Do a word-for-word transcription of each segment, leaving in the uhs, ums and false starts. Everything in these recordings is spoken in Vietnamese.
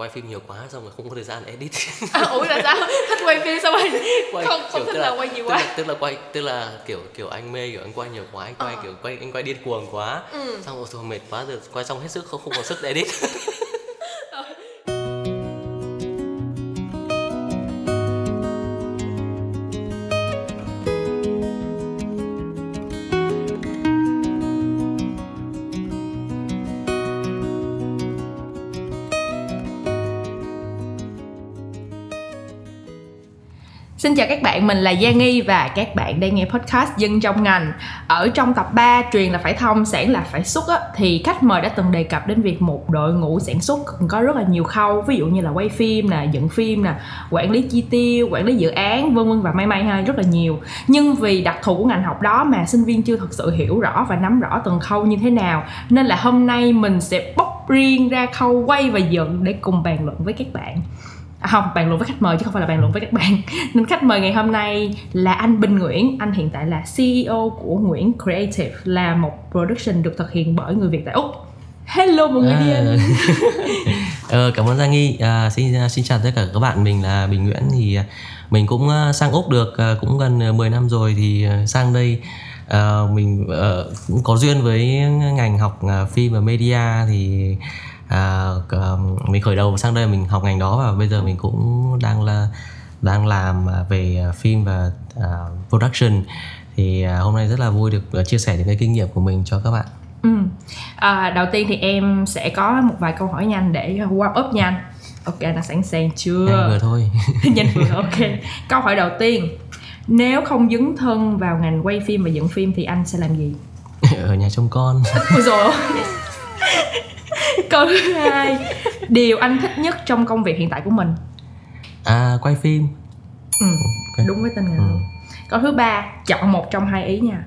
quay phim nhiều quá xong rồi không có thời gian edit. À, ủa là sao? Thích quay phim xong rồi quay, không không thích là, là quay nhiều quá. Tức là, tức là quay tức là kiểu kiểu anh mê kiểu anh quay nhiều quá, anh quay ờ. kiểu quay anh quay điên cuồng quá. Ừ. Xong rồi thôi mệt quá rồi quay xong hết sức không không còn sức để edit. Xin chào các bạn, mình là Gia Nghi và các bạn đang nghe podcast Dân Trong Ngành. Ở trong tập ba truyền là phải thông, sản là phải xuất á, thì khách mời đã từng đề cập đến việc một đội ngũ sản xuất có rất là nhiều khâu, ví dụ như là quay phim nè, dựng phim nè, quản lý chi tiêu, quản lý dự án vân vân và may may ha, rất là nhiều. Nhưng vì đặc thù của ngành học đó mà sinh viên chưa thực sự hiểu rõ và nắm rõ từng khâu như thế nào, nên là hôm nay mình sẽ bóc riêng ra khâu quay và dựng để cùng bàn luận với các bạn. À không, bàn luận với khách mời chứ không phải là bàn luận với các bạn. Nên khách mời ngày hôm nay là anh Bình Nguyễn. Anh hiện tại là xê e ô của Nguyen Creative, là một production được thực hiện bởi người Việt tại Úc. Hello mọi người đi anh. Ờ, cảm ơn Gia Nghi. À, xin, xin chào tất cả các bạn, mình là Bình Nguyễn. Thì mình cũng sang Úc được cũng gần mười năm rồi. Thì sang đây à, mình à, cũng có duyên với ngành học phim và media. Thì À, mình khởi đầu sang đây mình học ngành đó và bây giờ mình cũng đang là đang làm về phim và uh, production. Thì uh, hôm nay rất là vui được chia sẻ những cái kinh nghiệm của mình cho các bạn. Ừ. À, đầu tiên thì em sẽ có một vài câu hỏi nhanh để warm up nhanh. Ok, đã sẵn sàng chưa? Nhanh vừa thôi. Nhanh vừa, ok. Câu hỏi đầu tiên, nếu không dấn thân vào ngành quay phim và dựng phim thì anh sẽ làm gì? Ở nhà trông con. Ôi dồi ôi. Câu thứ hai, điều anh thích nhất trong công việc hiện tại của mình? À, quay phim. Ừ, okay. Đúng với tên ngành. Ừ. Câu thứ ba, chọn một trong hai ý nha.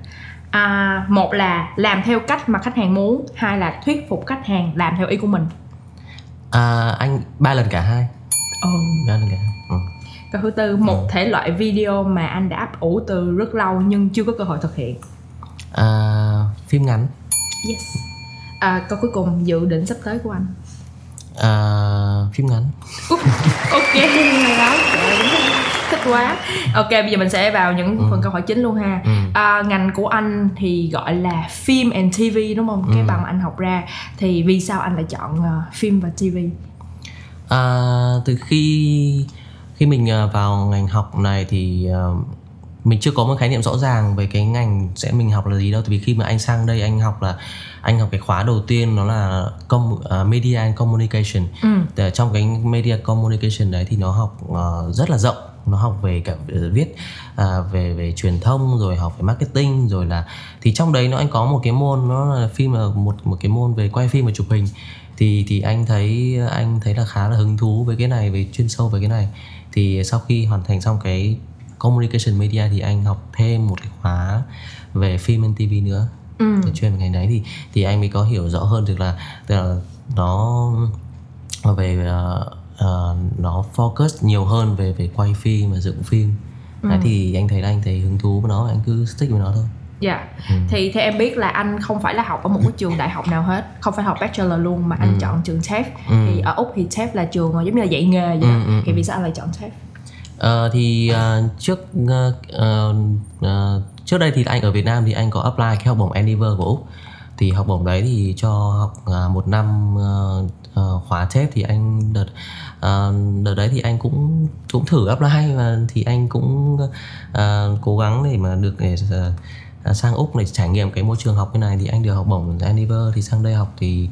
À, một là làm theo cách mà khách hàng muốn, hai là thuyết phục khách hàng làm theo ý của mình. À, anh ba lần cả hai. Ồ. Oh. Ba lần cả hai. Ừ. Câu thứ tư, một ừ. thể loại video mà anh đã ấp ủ từ rất lâu nhưng chưa có cơ hội thực hiện. À, phim ngắn. Yes. À, câu cuối cùng, dự định sắp tới của anh? À, phim ngắn. uh, Ok, đó. Thích quá. Ok, bây giờ mình sẽ vào những ừ. phần câu hỏi chính luôn ha. ừ. À, ngành của anh thì gọi là phim and ti vi đúng không? Ừ. Cái bằng anh học ra. Thì vì sao anh lại chọn uh, phim và ti vi? À, từ khi khi mình vào ngành học này thì uh, mình chưa có một khái niệm rõ ràng về cái ngành sẽ mình học là gì đâu. Tại vì khi mà anh sang đây anh học là anh học cái khóa đầu tiên nó là com, uh, media and communication. Ừ. Trong cái media communication đấy thì nó học uh, rất là rộng, nó học về cả viết uh, về về truyền thông rồi học về marketing rồi là thì trong đấy nó anh có một cái môn nó là phim là một một cái môn về quay phim và chụp hình. Thì thì anh thấy anh thấy là khá là hứng thú với cái này, về chuyên sâu về cái này. Thì sau khi hoàn thành xong cái communication media thì anh học thêm một cái khóa về phim and ti vi nữa. Ừ. Chuyên về ngành đấy thì thì anh mới có hiểu rõ hơn được là, là nó về uh, uh, nó focus nhiều hơn về về quay phim và dựng phim. Ừ. Đấy thì anh thấy là anh thấy hứng thú với nó, anh cứ stick với nó thôi. Dạ. Yeah. Ừ. Thì theo em biết là anh không phải là học ở một cái trường đại học nào hết, không phải học bachelor luôn mà anh ừ. chọn trường TAFE. Ừ. Thì ở Úc thì TAFE là trường giống như là dạy nghề vậy. Ừ. Thì vì sao anh lại chọn TAFE? Uh, thì uh, trước uh, uh, trước đây thì anh ở Việt Nam thì anh có apply cái học bổng Endeavor của Úc. Thì học bổng đấy thì cho học uh, một năm uh, uh, khóa TAFE thì anh đợt uh, đợt đấy thì anh cũng cũng thử apply và thì anh cũng uh, cố gắng để mà được để uh, sang Úc để trải nghiệm cái môi trường học cái này. Thì anh được học bổng Endeavor thì sang đây học thì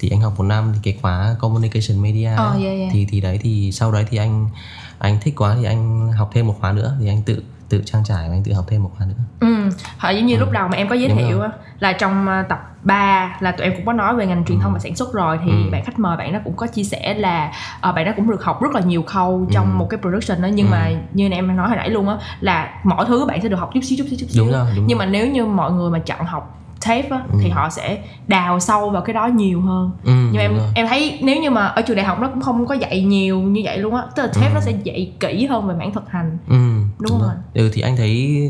thì anh học một năm thì cái khóa communication media. Oh, yeah, yeah. thì thì đấy thì sau đấy thì anh anh thích quá thì anh học thêm một khóa nữa thì anh tự tự trang trải và anh tự học thêm một khóa nữa. Ừ, hỏi giống như ừ. lúc đầu mà em có giới thiệu là trong tập ba là tụi em cũng có nói về ngành truyền ừ. thông và sản xuất rồi thì ừ. bạn khách mời bạn nó cũng có chia sẻ là uh, bạn nó cũng được học rất là nhiều khâu trong ừ. một cái production đó nhưng ừ. mà như em nói hồi nãy luôn á là mọi thứ bạn sẽ được học chút xíu chút xíu chút xíu. Đúng rồi, đúng nhưng rồi. Mà nếu như mọi người mà chọn học TAFE á, ừ. thì họ sẽ đào sâu vào cái đó nhiều hơn. Ừ, nhưng em rồi. em thấy nếu như mà ở trường đại học nó cũng không có dạy nhiều như vậy luôn á, tức là TAFE ừ. nó sẽ dạy kỹ hơn về mảng thực hành. Ừ. Đúng, đúng rồi. Ừ, thì anh thấy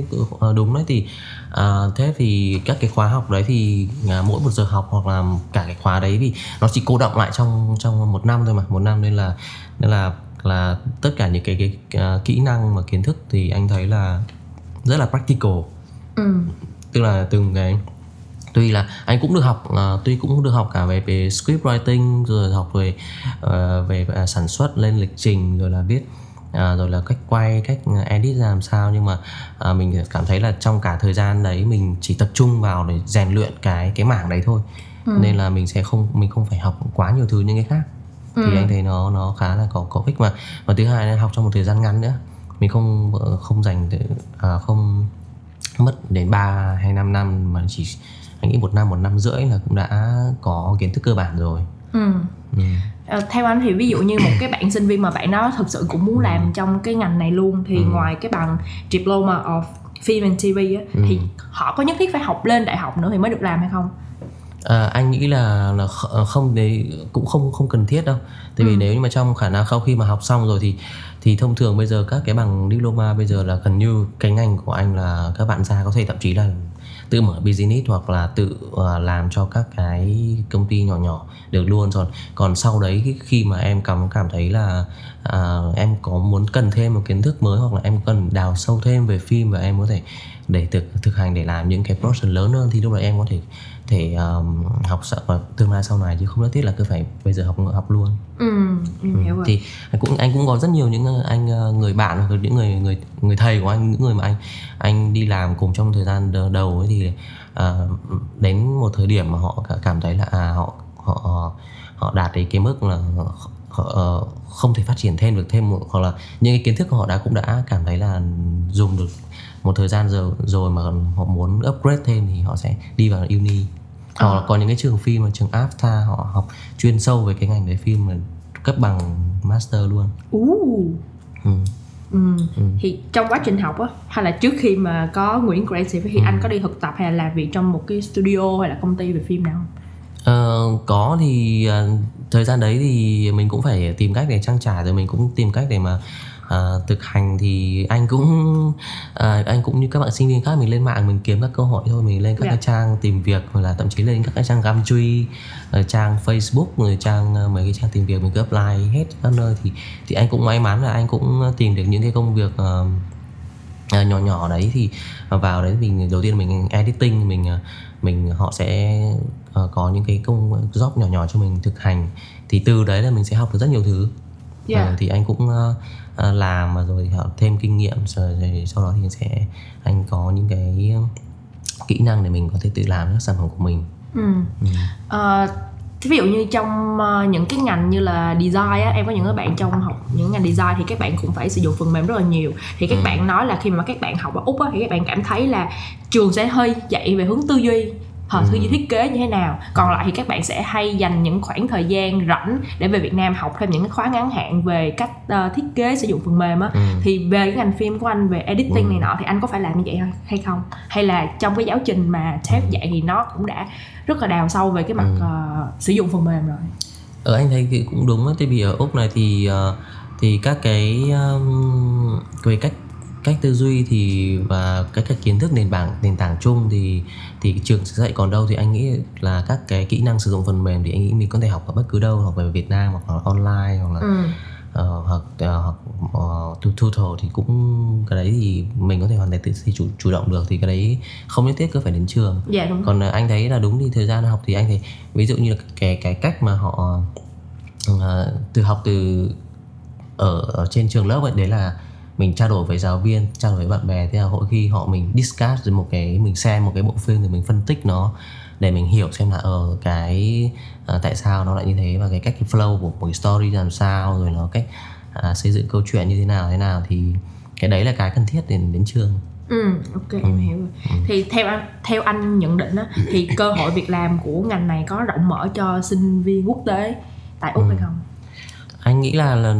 đúng đấy. Thì à, thế thì các cái khóa học đấy thì à, mỗi một giờ học hoặc là cả cái khóa đấy thì nó chỉ cô đọng lại trong trong một năm thôi mà, một năm nên là nên là là tất cả những cái, cái, cái kỹ năng mà kiến thức thì anh thấy là rất là practical. Ừ. Tức là từng cái, tuy là anh cũng được học uh, tuy cũng được học cả về về script writing, rồi học về uh, về uh, sản xuất, lên lịch trình, rồi là viết, uh, rồi là cách quay, cách edit ra làm sao, nhưng mà uh, mình cảm thấy là trong cả thời gian đấy mình chỉ tập trung vào để rèn luyện cái cái mảng đấy thôi. Ừ. Nên là mình sẽ không mình không phải học quá nhiều thứ những cái khác. Ừ. Thì anh thấy nó nó khá là có có ích, mà và thứ hai là học trong một thời gian ngắn nữa, mình không không dành uh, không mất đến ba hay năm năm mà chỉ anh nghĩ một năm một năm rưỡi là cũng đã có kiến thức cơ bản rồi. Ừ. Ừ. À, theo anh thì ví dụ như một cái bạn sinh viên mà bạn đó thực sự cũng muốn làm ừ. trong cái ngành này luôn thì ừ. ngoài cái bằng Diploma of Film and ti vi á, ừ. thì họ có nhất thiết phải học lên đại học nữa thì mới được làm hay không? À, anh nghĩ là là không, đấy cũng không không cần thiết đâu. Tại vì ừ. nếu như mà trong khả năng sau khi mà học xong rồi thì thì thông thường bây giờ các cái bằng diploma bây giờ là gần như cái ngành của anh là các bạn ra có thể thậm chí là tự mở business hoặc là tự làm cho các cái công ty nhỏ nhỏ được luôn rồi. Còn sau đấy khi mà em cảm cảm thấy là à, em có muốn cần thêm một kiến thức mới hoặc là em cần đào sâu thêm về phim và em có thể để thực thực hành để làm những cái production lớn hơn thì lúc đấy em có thể thể um, học vào tương lai sau này, chứ không nhất thiết là cứ phải bây giờ học học luôn. Ừ, ừ. Hiểu rồi. Thì anh cũng anh cũng có rất nhiều những anh người bạn hoặc những người người người thầy của anh, những người mà anh anh đi làm cùng trong thời gian đầu ấy thì uh, đến một thời điểm mà họ cảm thấy là à, họ họ họ đạt đến cái mức là họ, uh, không thể phát triển thêm được thêm một, hoặc là những cái kiến thức của họ đã cũng đã cảm thấy là dùng được một thời gian rồi rồi mà họ muốn upgrade thêm thì họ sẽ đi vào uni. Họ à. Có những cái trường phim mà trường a ép tê a họ học chuyên sâu về cái ngành đấy, phim mà cấp bằng master luôn. Uh. Ừ. Ừ. Ừ. Thì trong quá trình học á, hay là trước khi mà có Nguyễn Creative thì ừ. anh có đi thực tập hay là làm việc trong một cái studio hay là công ty về phim nào không? Ờ, có thì thời gian đấy thì mình cũng phải tìm cách để trang trải, rồi mình cũng tìm cách để mà À, thực hành. Thì anh cũng à, anh cũng như các bạn sinh viên khác, mình lên mạng mình kiếm các cơ hội thôi, mình lên các yeah. cái trang tìm việc hoặc là thậm chí lên các cái trang Gumtree, trang Facebook, rồi trang mấy cái trang tìm việc, mình cứ apply hết các nơi. Thì thì anh cũng may mắn là anh cũng tìm được những cái công việc uh, À, nhỏ nhỏ đấy. Thì vào đấy mình đầu tiên mình editing, mình mình họ sẽ uh, có những cái công job nhỏ nhỏ cho mình thực hành, thì từ đấy là mình sẽ học được rất nhiều thứ. Yeah. À, thì anh cũng uh, làm mà rồi học thêm kinh nghiệm, rồi, rồi sau đó thì sẽ anh có những cái kỹ năng để mình có thể tự làm các sản phẩm của mình. Ừ. Ừ. À, ví dụ như trong những cái ngành như là design á, em có những cái bạn trong học những ngành design thì các bạn cũng phải sử dụng phần mềm rất là nhiều, thì các ừ. bạn nói là khi mà các bạn học ở Úc á, thì các bạn cảm thấy là trường sẽ hơi dạy về hướng tư duy Ờ, thư duy thiết kế như thế nào, còn lại thì các bạn sẽ hay dành những khoảng thời gian rảnh để về Việt Nam học thêm những cái khóa ngắn hạn về cách uh, thiết kế sử dụng phần mềm á. Ừ. Thì về cái ngành phim của anh về editing ừ. này nọ thì anh có phải làm như vậy hay không, hay là trong cái giáo trình mà TAFE dạy thì nó cũng đã rất là đào sâu về cái mặt ừ. uh, sử dụng phần mềm rồi? Ở anh thấy thì cũng đúng á, tại vì ở Úc này thì uh, thì các cái um, về cách cách tư duy thì và các cái kiến thức nền tảng nền tảng chung thì thì trường sẽ dạy, còn đâu thì anh nghĩ là các cái kỹ năng sử dụng phần mềm thì anh nghĩ mình có thể học ở bất cứ đâu, học về Việt Nam hoặc là online hoặc là ừ. uh, hoặc uh, hoặc uh, tutorial thì cũng cái đấy thì mình có thể hoàn thành tự thì chủ chủ động được, thì cái đấy không nhất thiết cứ phải đến trường. Dạ, đúng. Còn anh thấy là đúng, thì thời gian học thì anh thấy ví dụ như là cái cái cách mà họ uh, từ học từ ở, ở trên trường lớp ấy, đấy là mình trao đổi với giáo viên, trao đổi với bạn bè, thế là hội khi họ mình discuss rồi một cái mình xem một cái bộ phim rồi mình phân tích nó để mình hiểu xem là ở uh, cái uh, tại sao nó lại như thế, và cái cách cái flow của một story làm sao, rồi nó cách uh, xây dựng câu chuyện như thế nào thế nào, thì cái đấy là cái cần thiết để đến trường. Ừ, ok, ừ. em hiểu rồi. Ừ. Thì theo anh, theo anh nhận định á, thì cơ hội việc làm của ngành này có rộng mở cho sinh viên quốc tế tại Úc ừ. hay không? Anh nghĩ là, là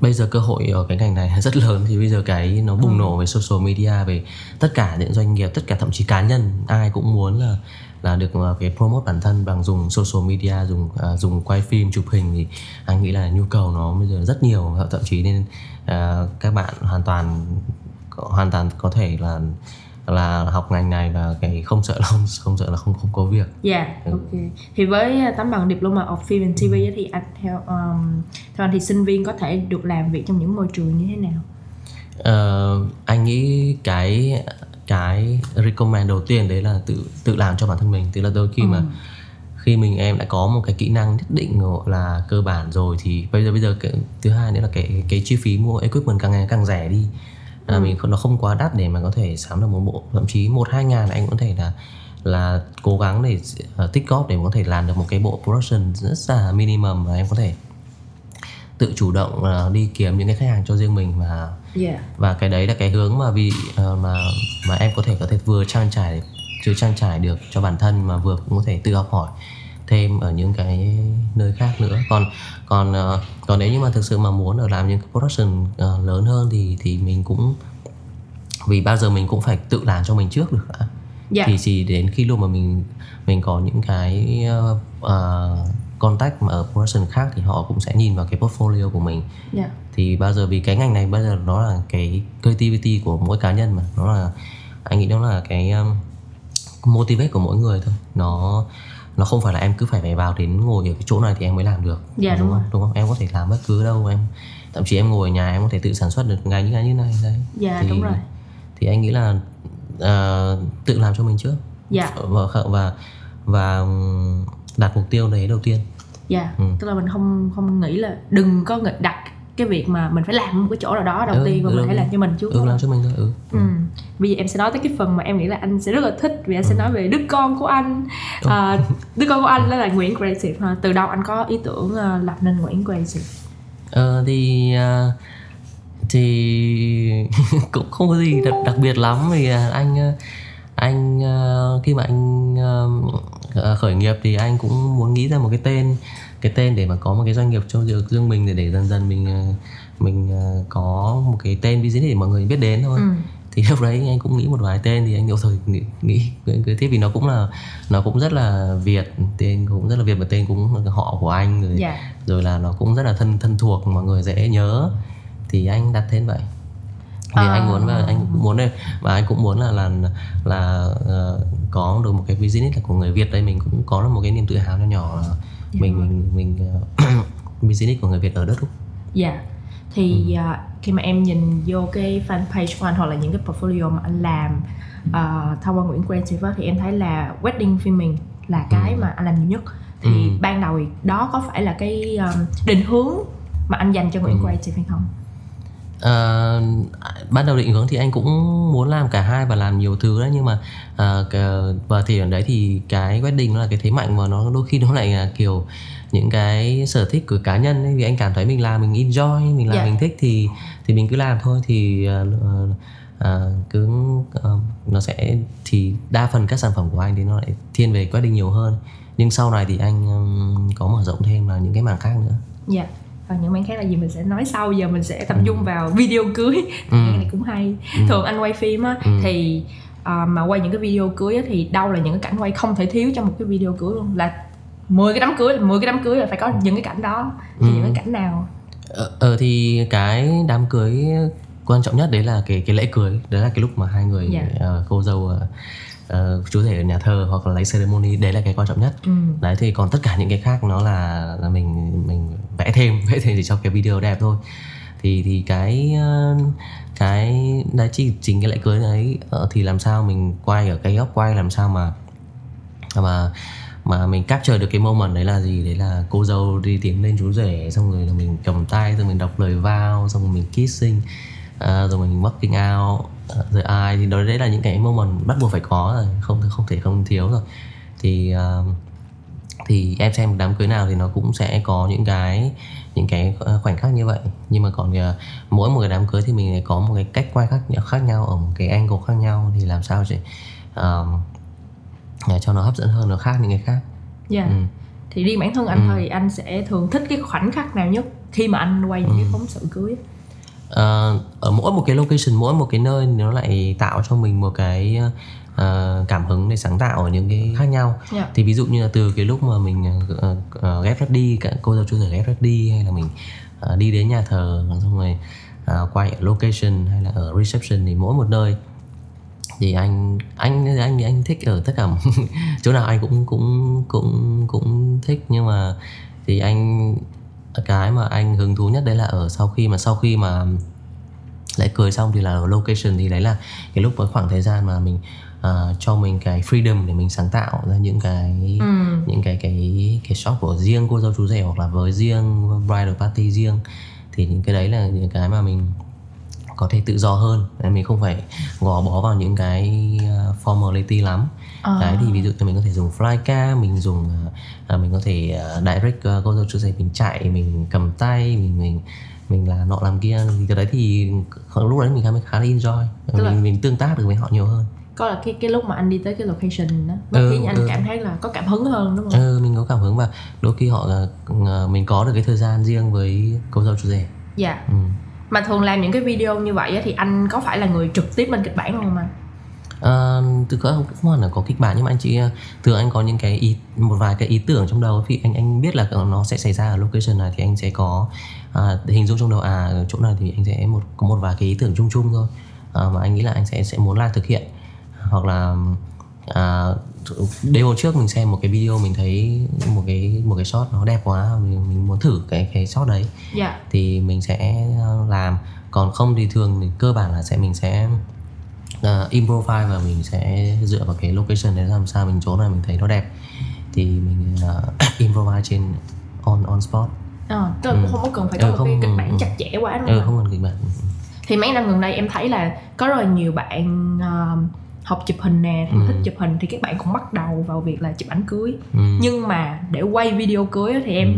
bây giờ cơ hội ở cái ngành này rất lớn, thì bây giờ cái nó bùng ừ. nổ về social media, về tất cả những doanh nghiệp, tất cả thậm chí cá nhân ai cũng muốn là là được cái promote bản thân bằng dùng social media, dùng à, dùng quay phim chụp hình, thì anh nghĩ là nhu cầu nó bây giờ rất nhiều, thậm chí nên à, các bạn hoàn toàn hoàn toàn có thể là là học ngành này và cái không sợ là không, không sợ là không không có việc. Dạ, yeah, ừ. ok. Thì với tấm bằng diploma of Film and ti vi thì anh theo um, theo anh thì sinh viên có thể được làm việc trong những môi trường như thế nào? Uh, anh nghĩ cái cái recommend đầu tiên đấy là tự tự làm cho bản thân mình. Tức là đôi khi ừ. mà khi mình em đã có một cái kỹ năng nhất định là cơ bản rồi thì bây giờ bây giờ cái, thứ hai nữa là cái cái chi phí mua equipment càng ngày càng rẻ đi. Là ừ. mình nó không quá đắt để mà có thể sắm được một bộ, thậm chí một hai ngàn anh có thể là là cố gắng để uh, tích góp để có thể làm được một cái bộ production rất là minimum mà em có thể tự chủ động uh, đi kiếm những cái khách hàng cho riêng mình mà yeah. và cái đấy là cái hướng mà vì uh, mà mà em có thể có thể vừa trang trải chưa trang trải được cho bản thân mà vừa cũng có thể tự học hỏi thêm ở những cái nơi khác nữa. Còn còn còn nếu như mà thực sự mà muốn ở làm những cái production uh, lớn hơn thì thì mình cũng vì bao giờ mình cũng phải tự làm cho mình trước được đã. Yeah. Thì chỉ đến khi lúc mà mình mình có những cái uh, contact mà ở production khác thì họ cũng sẽ nhìn vào cái portfolio của mình. Yeah. Thì bao giờ vì cái ngành này bây giờ nó là cái creativity của mỗi cá nhân mà nó là anh nghĩ đó là cái um, motivate của mỗi người thôi. Nó nó không phải là em cứ phải phải vào đến ngồi ở cái chỗ này thì em mới làm được. Dạ yeah, đúng, đúng không? Đúng không? Em có thể làm bất cứ đâu em. Thậm chí em ngồi ở nhà em có thể tự sản xuất được ngay như cái như này đấy. Dạ yeah, đúng rồi. Thì anh nghĩ là uh, tự làm cho mình trước. Dạ. Yeah. Và, và và đặt mục tiêu đấy đầu tiên. Dạ. Yeah. Ừ. Tức là mình không không nghĩ là đừng có đặt cái việc mà mình phải làm một cái chỗ nào đó đầu ừ, tiên mà ừ, mình phải làm cho mình trước. Ừ, làm cho mình thôi. Ừ. ừ. Bây giờ em sẽ nói tới cái phần mà em nghĩ là anh sẽ rất là thích vì anh ừ. sẽ nói về đứa con của anh. À, đứa con của anh đó là Nguyen Creative. Ha? Từ đâu anh có ý tưởng uh, lập nên Nguyen Creative? Ờ, thì uh, thì cũng không có gì đặc, đặc biệt lắm vì anh anh uh, khi mà anh uh, khởi nghiệp thì anh cũng muốn nghĩ ra một cái tên cái tên để mà có một cái doanh nghiệp cho riêng mình để, để dần dần mình mình có một cái tên business để mọi người biết đến thôi. Ừ. Thì lúc đấy anh cũng nghĩ một vài tên thì anh nhiều thời nghĩ, nghĩ cái thế vì nó cũng là nó cũng rất là Việt, tên cũng rất là Việt và tên cũng họ của anh rồi, yeah. rồi là nó cũng rất là thân thân thuộc mọi người dễ nhớ thì anh đặt tên vậy. Thì à. anh muốn và anh cũng muốn đây và anh cũng muốn là là là uh, có được một cái business là của người Việt đây mình cũng có một cái niềm tự hào nhỏ nhỏ là yeah. mình mình mình uh, business của người Việt ở đất Úc. Dạ. Yeah. Thì uh, khi mà em nhìn vô cái fanpage của anh hoặc là những cái portfolio mà anh làm uh, thông qua Nguyen Creative thì em thấy là wedding filming là cái ừ. mà anh làm nhiều nhất. Thì ừ. ban đầu đó có phải là cái um, định hướng mà anh dành cho Nguyen ừ. Creative hay không? Uh, ban đầu định hướng thì anh cũng muốn làm cả hai và làm nhiều thứ đấy nhưng mà uh, cái, và thì ở đấy thì cái wedding nó là cái thế mạnh mà nó đôi khi nó lại là kiểu những cái sở thích của cá nhân ấy, vì anh cảm thấy mình làm mình enjoy mình làm yeah. mình thích thì thì mình cứ làm thôi thì uh, uh, cứ uh, nó sẽ thì đa phần các sản phẩm của anh thì nó lại thiên về wedding nhiều hơn nhưng sau này thì anh um, có mở rộng thêm là những cái mảng khác nữa. Dạ. Yeah. Còn những mảng khác là gì mình sẽ nói sau, giờ mình sẽ tập trung vào video cưới. Ừ. Cái này cũng hay. Ừ. Thường anh quay phim á ừ. thì uh, mà quay những cái video cưới á thì đâu là những cái cảnh quay không thể thiếu trong một cái video cưới luôn, là mười cái đám cưới mười cái đám cưới là phải có những cái cảnh đó. Thì ừ. những cái cảnh nào? Ờ, ờ thì cái đám cưới quan trọng nhất đấy là cái cái lễ cưới, đấy là cái lúc mà hai người yeah. uh, cô dâu uh, Uh, chú rể ở nhà thờ hoặc là lấy ceremony, đấy là cái quan trọng nhất. Ừ. Đấy thì còn tất cả những cái khác nó là, là mình mình vẽ thêm vẽ thêm để cho cái video đẹp thôi. Thì thì cái cái đấy chỉ chính cái lễ cưới đấy uh, thì làm sao mình quay ở cái góc quay làm sao mà mà mà mình capture được cái moment đấy là gì, đấy là cô dâu đi tiến lên chú rể xong rồi là mình cầm tay rồi mình đọc lời vow xong rồi mình kissing uh, rồi mình walking out rồi ai thì đó, đấy là những cái moment bắt buộc phải có rồi, không không thể không thiếu rồi. Thì uh, thì em xem đám cưới nào thì nó cũng sẽ có những cái những cái khoảnh khắc như vậy, nhưng mà còn uh, mỗi một cái đám cưới thì mình có một cái cách quay khác khác nhau ở một cái angle khác nhau thì làm sao để uh, cho nó hấp dẫn hơn, nó khác những cái khác. Yeah. Ừ. Thì riêng bản thân anh ừ. thì anh sẽ thường thích cái khoảnh khắc nào nhất khi mà anh quay những ừ. cái phóng sự cưới? Uh, ở mỗi một cái location, mỗi một cái nơi nó lại tạo cho mình một cái uh, cảm hứng để sáng tạo ở những cái khác nhau. Yeah. Thì ví dụ như là từ cái lúc mà mình uh, uh, get ready, cô dâu chú rể get ready hay là mình uh, đi đến nhà thờ xong rồi uh, quay ở location hay là ở reception thì mỗi một nơi thì anh anh anh anh thích ở tất cả chỗ nào anh cũng cũng cũng cũng thích, nhưng mà thì anh cái mà anh hứng thú nhất đấy là ở sau khi mà sau khi mà lại cười xong thì là ở location, thì đấy là cái lúc với khoảng thời gian mà mình uh, cho mình cái freedom để mình sáng tạo ra những cái ừ. những cái cái cái shop của riêng cô dâu chú rể hoặc là với riêng bridal party riêng, thì những cái đấy là những cái mà mình có thể tự do hơn, mình không phải gò bó vào những cái formality lắm. À. Đấy thì ví dụ như mình có thể dùng flycam, mình dùng à, mình có thể uh, direct uh, cô dâu chú rể, mình chạy, mình cầm tay, mình mình mình là nọ làm kia, thì từ đấy thì lúc đấy mình khá, khá là enjoy, mình, là... mình tương tác được với họ nhiều hơn. Có là cái cái lúc mà anh đi tới cái location đó, nó ừ, khiến anh ừ. cảm thấy là có cảm hứng hơn đúng không? Ừ, mình có cảm hứng và đôi khi họ uh, mình có được cái thời gian riêng với cô dâu chú rể. Dạ. Ừ. Mà thường làm những cái video như vậy thì anh có phải là người trực tiếp lên kịch bản không anh? À, thực ra không hoàn là có kịch bản, nhưng mà anh chỉ thường anh có những cái ý, một vài cái ý tưởng trong đầu, thì anh anh biết là nó sẽ xảy ra ở location này, thì anh sẽ có à, hình dung trong đầu à chỗ này thì anh sẽ một có một vài cái ý tưởng chung chung thôi à, mà anh nghĩ là anh sẽ sẽ muốn là thực hiện, hoặc là à, đêm hôm trước mình xem một cái video, mình thấy một cái một cái shot nó đẹp quá, mình, mình muốn thử cái cái shot đấy, yeah. thì mình sẽ làm. Còn không thì thường thì cơ bản là sẽ mình sẽ Uh, improvise và mình sẽ dựa vào cái location đấy, làm sao mình chỗ này mình thấy nó đẹp thì mình uh, improvise trên on on spot. Ờ, tức là ừ. không có cần phải có ừ, một không, cái kịch bản ừ. chặt chẽ quá đúng không? Ừ, không cần kịch bản. Thì mấy năm gần đây em thấy là có rất là nhiều bạn uh, học chụp hình nè, ừ. thích chụp hình thì các bạn cũng bắt đầu vào việc là chụp ảnh cưới. Ừ. Nhưng mà để quay video cưới thì em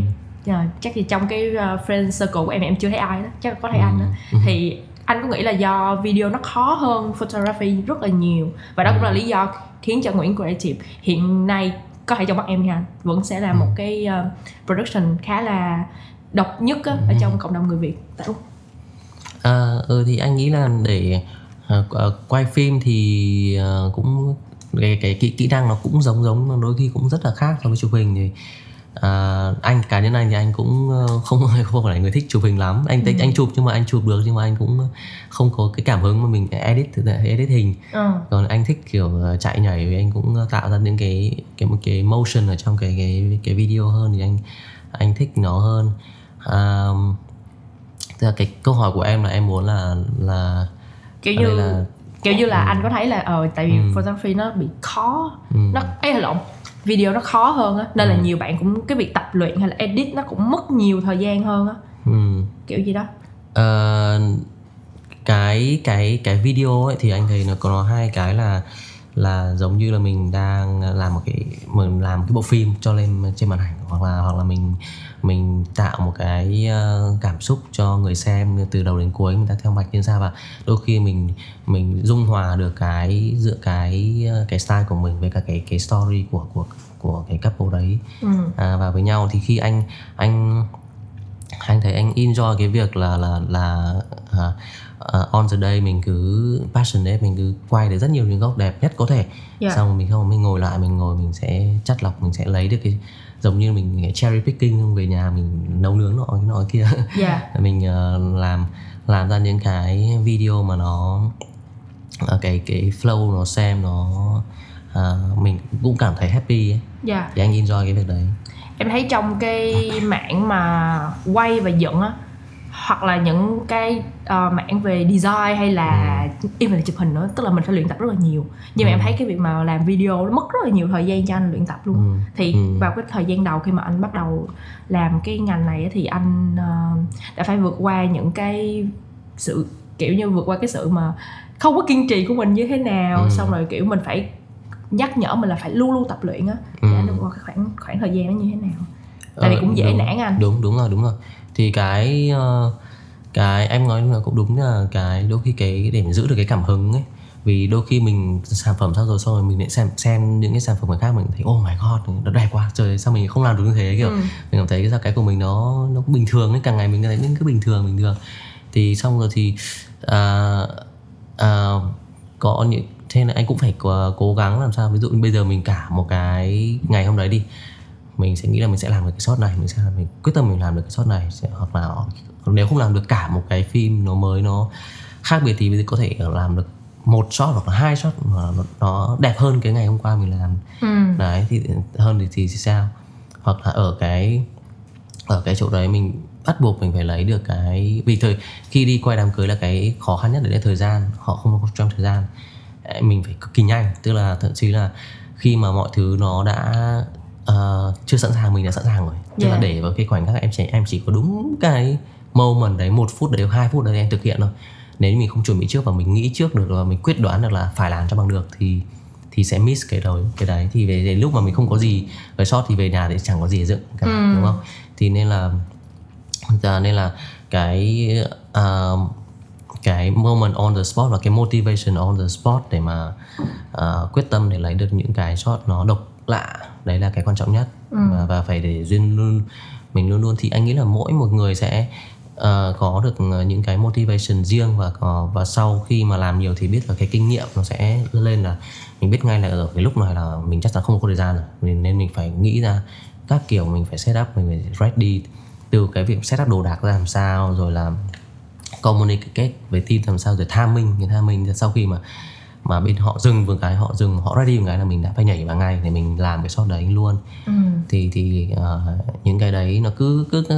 ừ. yeah, chắc thì trong cái friend circle của em em chưa thấy ai đó, chắc là có thấy ừ. anh đó. Ừ. Thì anh có nghĩ là do video nó khó hơn photography rất là nhiều, và đó cũng là lý do khiến cho Nguyen Creative hiện nay, có thể trong mắt em nha anh, vẫn sẽ là một cái production khá là độc nhất á, ở trong cộng đồng người Việt tại Úc? À, ừ, thì anh nghĩ là để uh, quay phim thì uh, cũng cái, cái, cái kỹ năng nó cũng giống giống đôi khi cũng rất là khác so với chụp hình. Thì À, anh cá nhân anh thì anh cũng không không phải là người thích chụp hình lắm, anh ừ. anh chụp nhưng mà anh chụp được, nhưng mà anh cũng không có cái cảm hứng mà mình edit edit hình. Ừ. Còn anh thích kiểu chạy nhảy, vì anh cũng tạo ra những cái cái một cái motion ở trong cái cái cái video hơn, thì anh anh thích nó hơn. À, tức là cái câu hỏi của em là em muốn là là kiểu như là, kiểu như là ừ. anh có thấy là ờ tại vì ừ. photography nó bị khó, ừ. nó ấy là lộn. video nó khó hơn á, nên ừ. là nhiều bạn cũng cái việc tập luyện hay là edit nó cũng mất nhiều thời gian hơn á, ừ. kiểu gì đó. À, cái cái cái video ấy thì anh thấy nó có hai cái là là giống như là mình đang làm một cái mình làm cái bộ phim cho lên trên màn ảnh, hoặc là hoặc là mình mình tạo một cái cảm xúc cho người xem từ đầu đến cuối, người ta theo mạch như sao, và đôi khi mình mình dung hòa được cái giữa cái cái style của mình với cả cái cái story của của của cái couple đấy ừ. à, và với nhau. Thì khi anh anh anh thấy anh enjoy cái việc là là là à, Uh, on the day mình cứ passionate, mình cứ quay được rất nhiều những góc đẹp nhất có thể, yeah. xong mình không mình ngồi lại mình ngồi mình sẽ chắt lọc, mình sẽ lấy được cái giống như mình cherry picking, xong về nhà mình nấu nướng nọ cái nọ kia, yeah. mình uh, làm làm ra những cái video mà nó uh, cái cái flow nó xem nó uh, mình cũng cảm thấy happy ấy. Yeah. Thì anh enjoy cái việc đấy. Em thấy trong cái mảng mà quay và dựng á, hoặc là những cái uh, mảng về design hay là ừ. even là chụp hình nữa, tức là mình phải luyện tập rất là nhiều, nhưng ừ. mà em thấy cái việc mà làm video nó mất rất là nhiều thời gian cho anh luyện tập luôn. ừ. Thì ừ. vào cái thời gian đầu khi mà anh bắt đầu làm cái ngành này thì anh uh, đã phải vượt qua những cái sự kiểu như vượt qua cái sự mà không có kiên trì của mình như thế nào, ừ. xong rồi kiểu mình phải nhắc nhở mình là phải luôn luôn tập luyện á, để ừ. anh vượt qua cái khoảng khoảng thời gian đó như thế nào, tại vì cũng dễ đúng, nản anh. Đúng đúng rồi đúng rồi. Thì cái cái em nói là cũng đúng, là cái đôi khi cái để giữ được cái cảm hứng ấy, vì đôi khi mình sản phẩm xong rồi xong rồi mình lại xem xem những cái sản phẩm khác, mình thấy oh my god nó đẹp quá trời, sao mình không làm được như thế kiểu. ừ. Mình cảm thấy cái cái của mình nó nó cũng bình thường ấy, càng ngày mình thấy những cái bình thường bình thường thì xong rồi thì à, à, có những thế là anh cũng phải cố gắng làm sao, ví dụ bây giờ mình cả một cái ngày hôm đấy đi mình sẽ nghĩ là mình sẽ làm được cái shot này, mình sẽ mình quyết tâm mình làm được cái shot này, hoặc là nếu không làm được cả một cái phim nó mới nó khác biệt thì mình có thể làm được một shot hoặc là hai shot mà nó đẹp hơn cái ngày hôm qua mình làm. Ừ. Đấy thì hơn thì, thì sao? Hoặc là ở cái ở cái chỗ đấy mình bắt buộc mình phải lấy được cái, vì thời khi đi quay đám cưới là cái khó khăn nhất là thời gian, họ không có trong thời gian, mình phải cực kỳ nhanh, tức là thậm chí là khi mà mọi thứ nó đã uh, chưa sẵn sàng mình đã sẵn sàng rồi, tức yeah. là để vào cái khoảnh khắc em chỉ em chỉ có đúng cái moment đấy, một phút đấy, hai phút đấy em thực hiện thôi. Nếu như mình không chuẩn bị trước và mình nghĩ trước được và mình quyết đoán được là phải làm cho bằng được thì thì sẽ miss cái đầu cái đấy. Thì về, về lúc mà mình không có gì cái shot thì về nhà thì chẳng có gì dựng cả, ừ. đúng không? Thì nên là nên là cái uh, cái moment on the spot và cái motivation on the spot để mà uh, quyết tâm để lấy được những cái shot nó độc lạ, đấy là cái quan trọng nhất. ừ. và, và phải để duyên luôn, mình luôn luôn thì anh nghĩ là mỗi một người sẽ uh, có được những cái motivation riêng, và có, và sau khi mà làm nhiều thì biết là cái kinh nghiệm nó sẽ lên, là mình biết ngay là ở cái lúc này là mình chắc chắn không có thời gian rồi, mình, nên mình phải nghĩ ra các kiểu, mình phải set up, mình phải ready từ cái việc set up đồ đạc ra làm sao, rồi làm communicate với team làm sao, rồi timing, cái timing sau khi mà mà bên họ dừng vừa cái họ dừng họ ready một cái là mình đã phải nhảy vào ngay để mình làm cái shot đấy luôn. ừ. thì thì uh, những cái đấy nó cứ cứ, cứ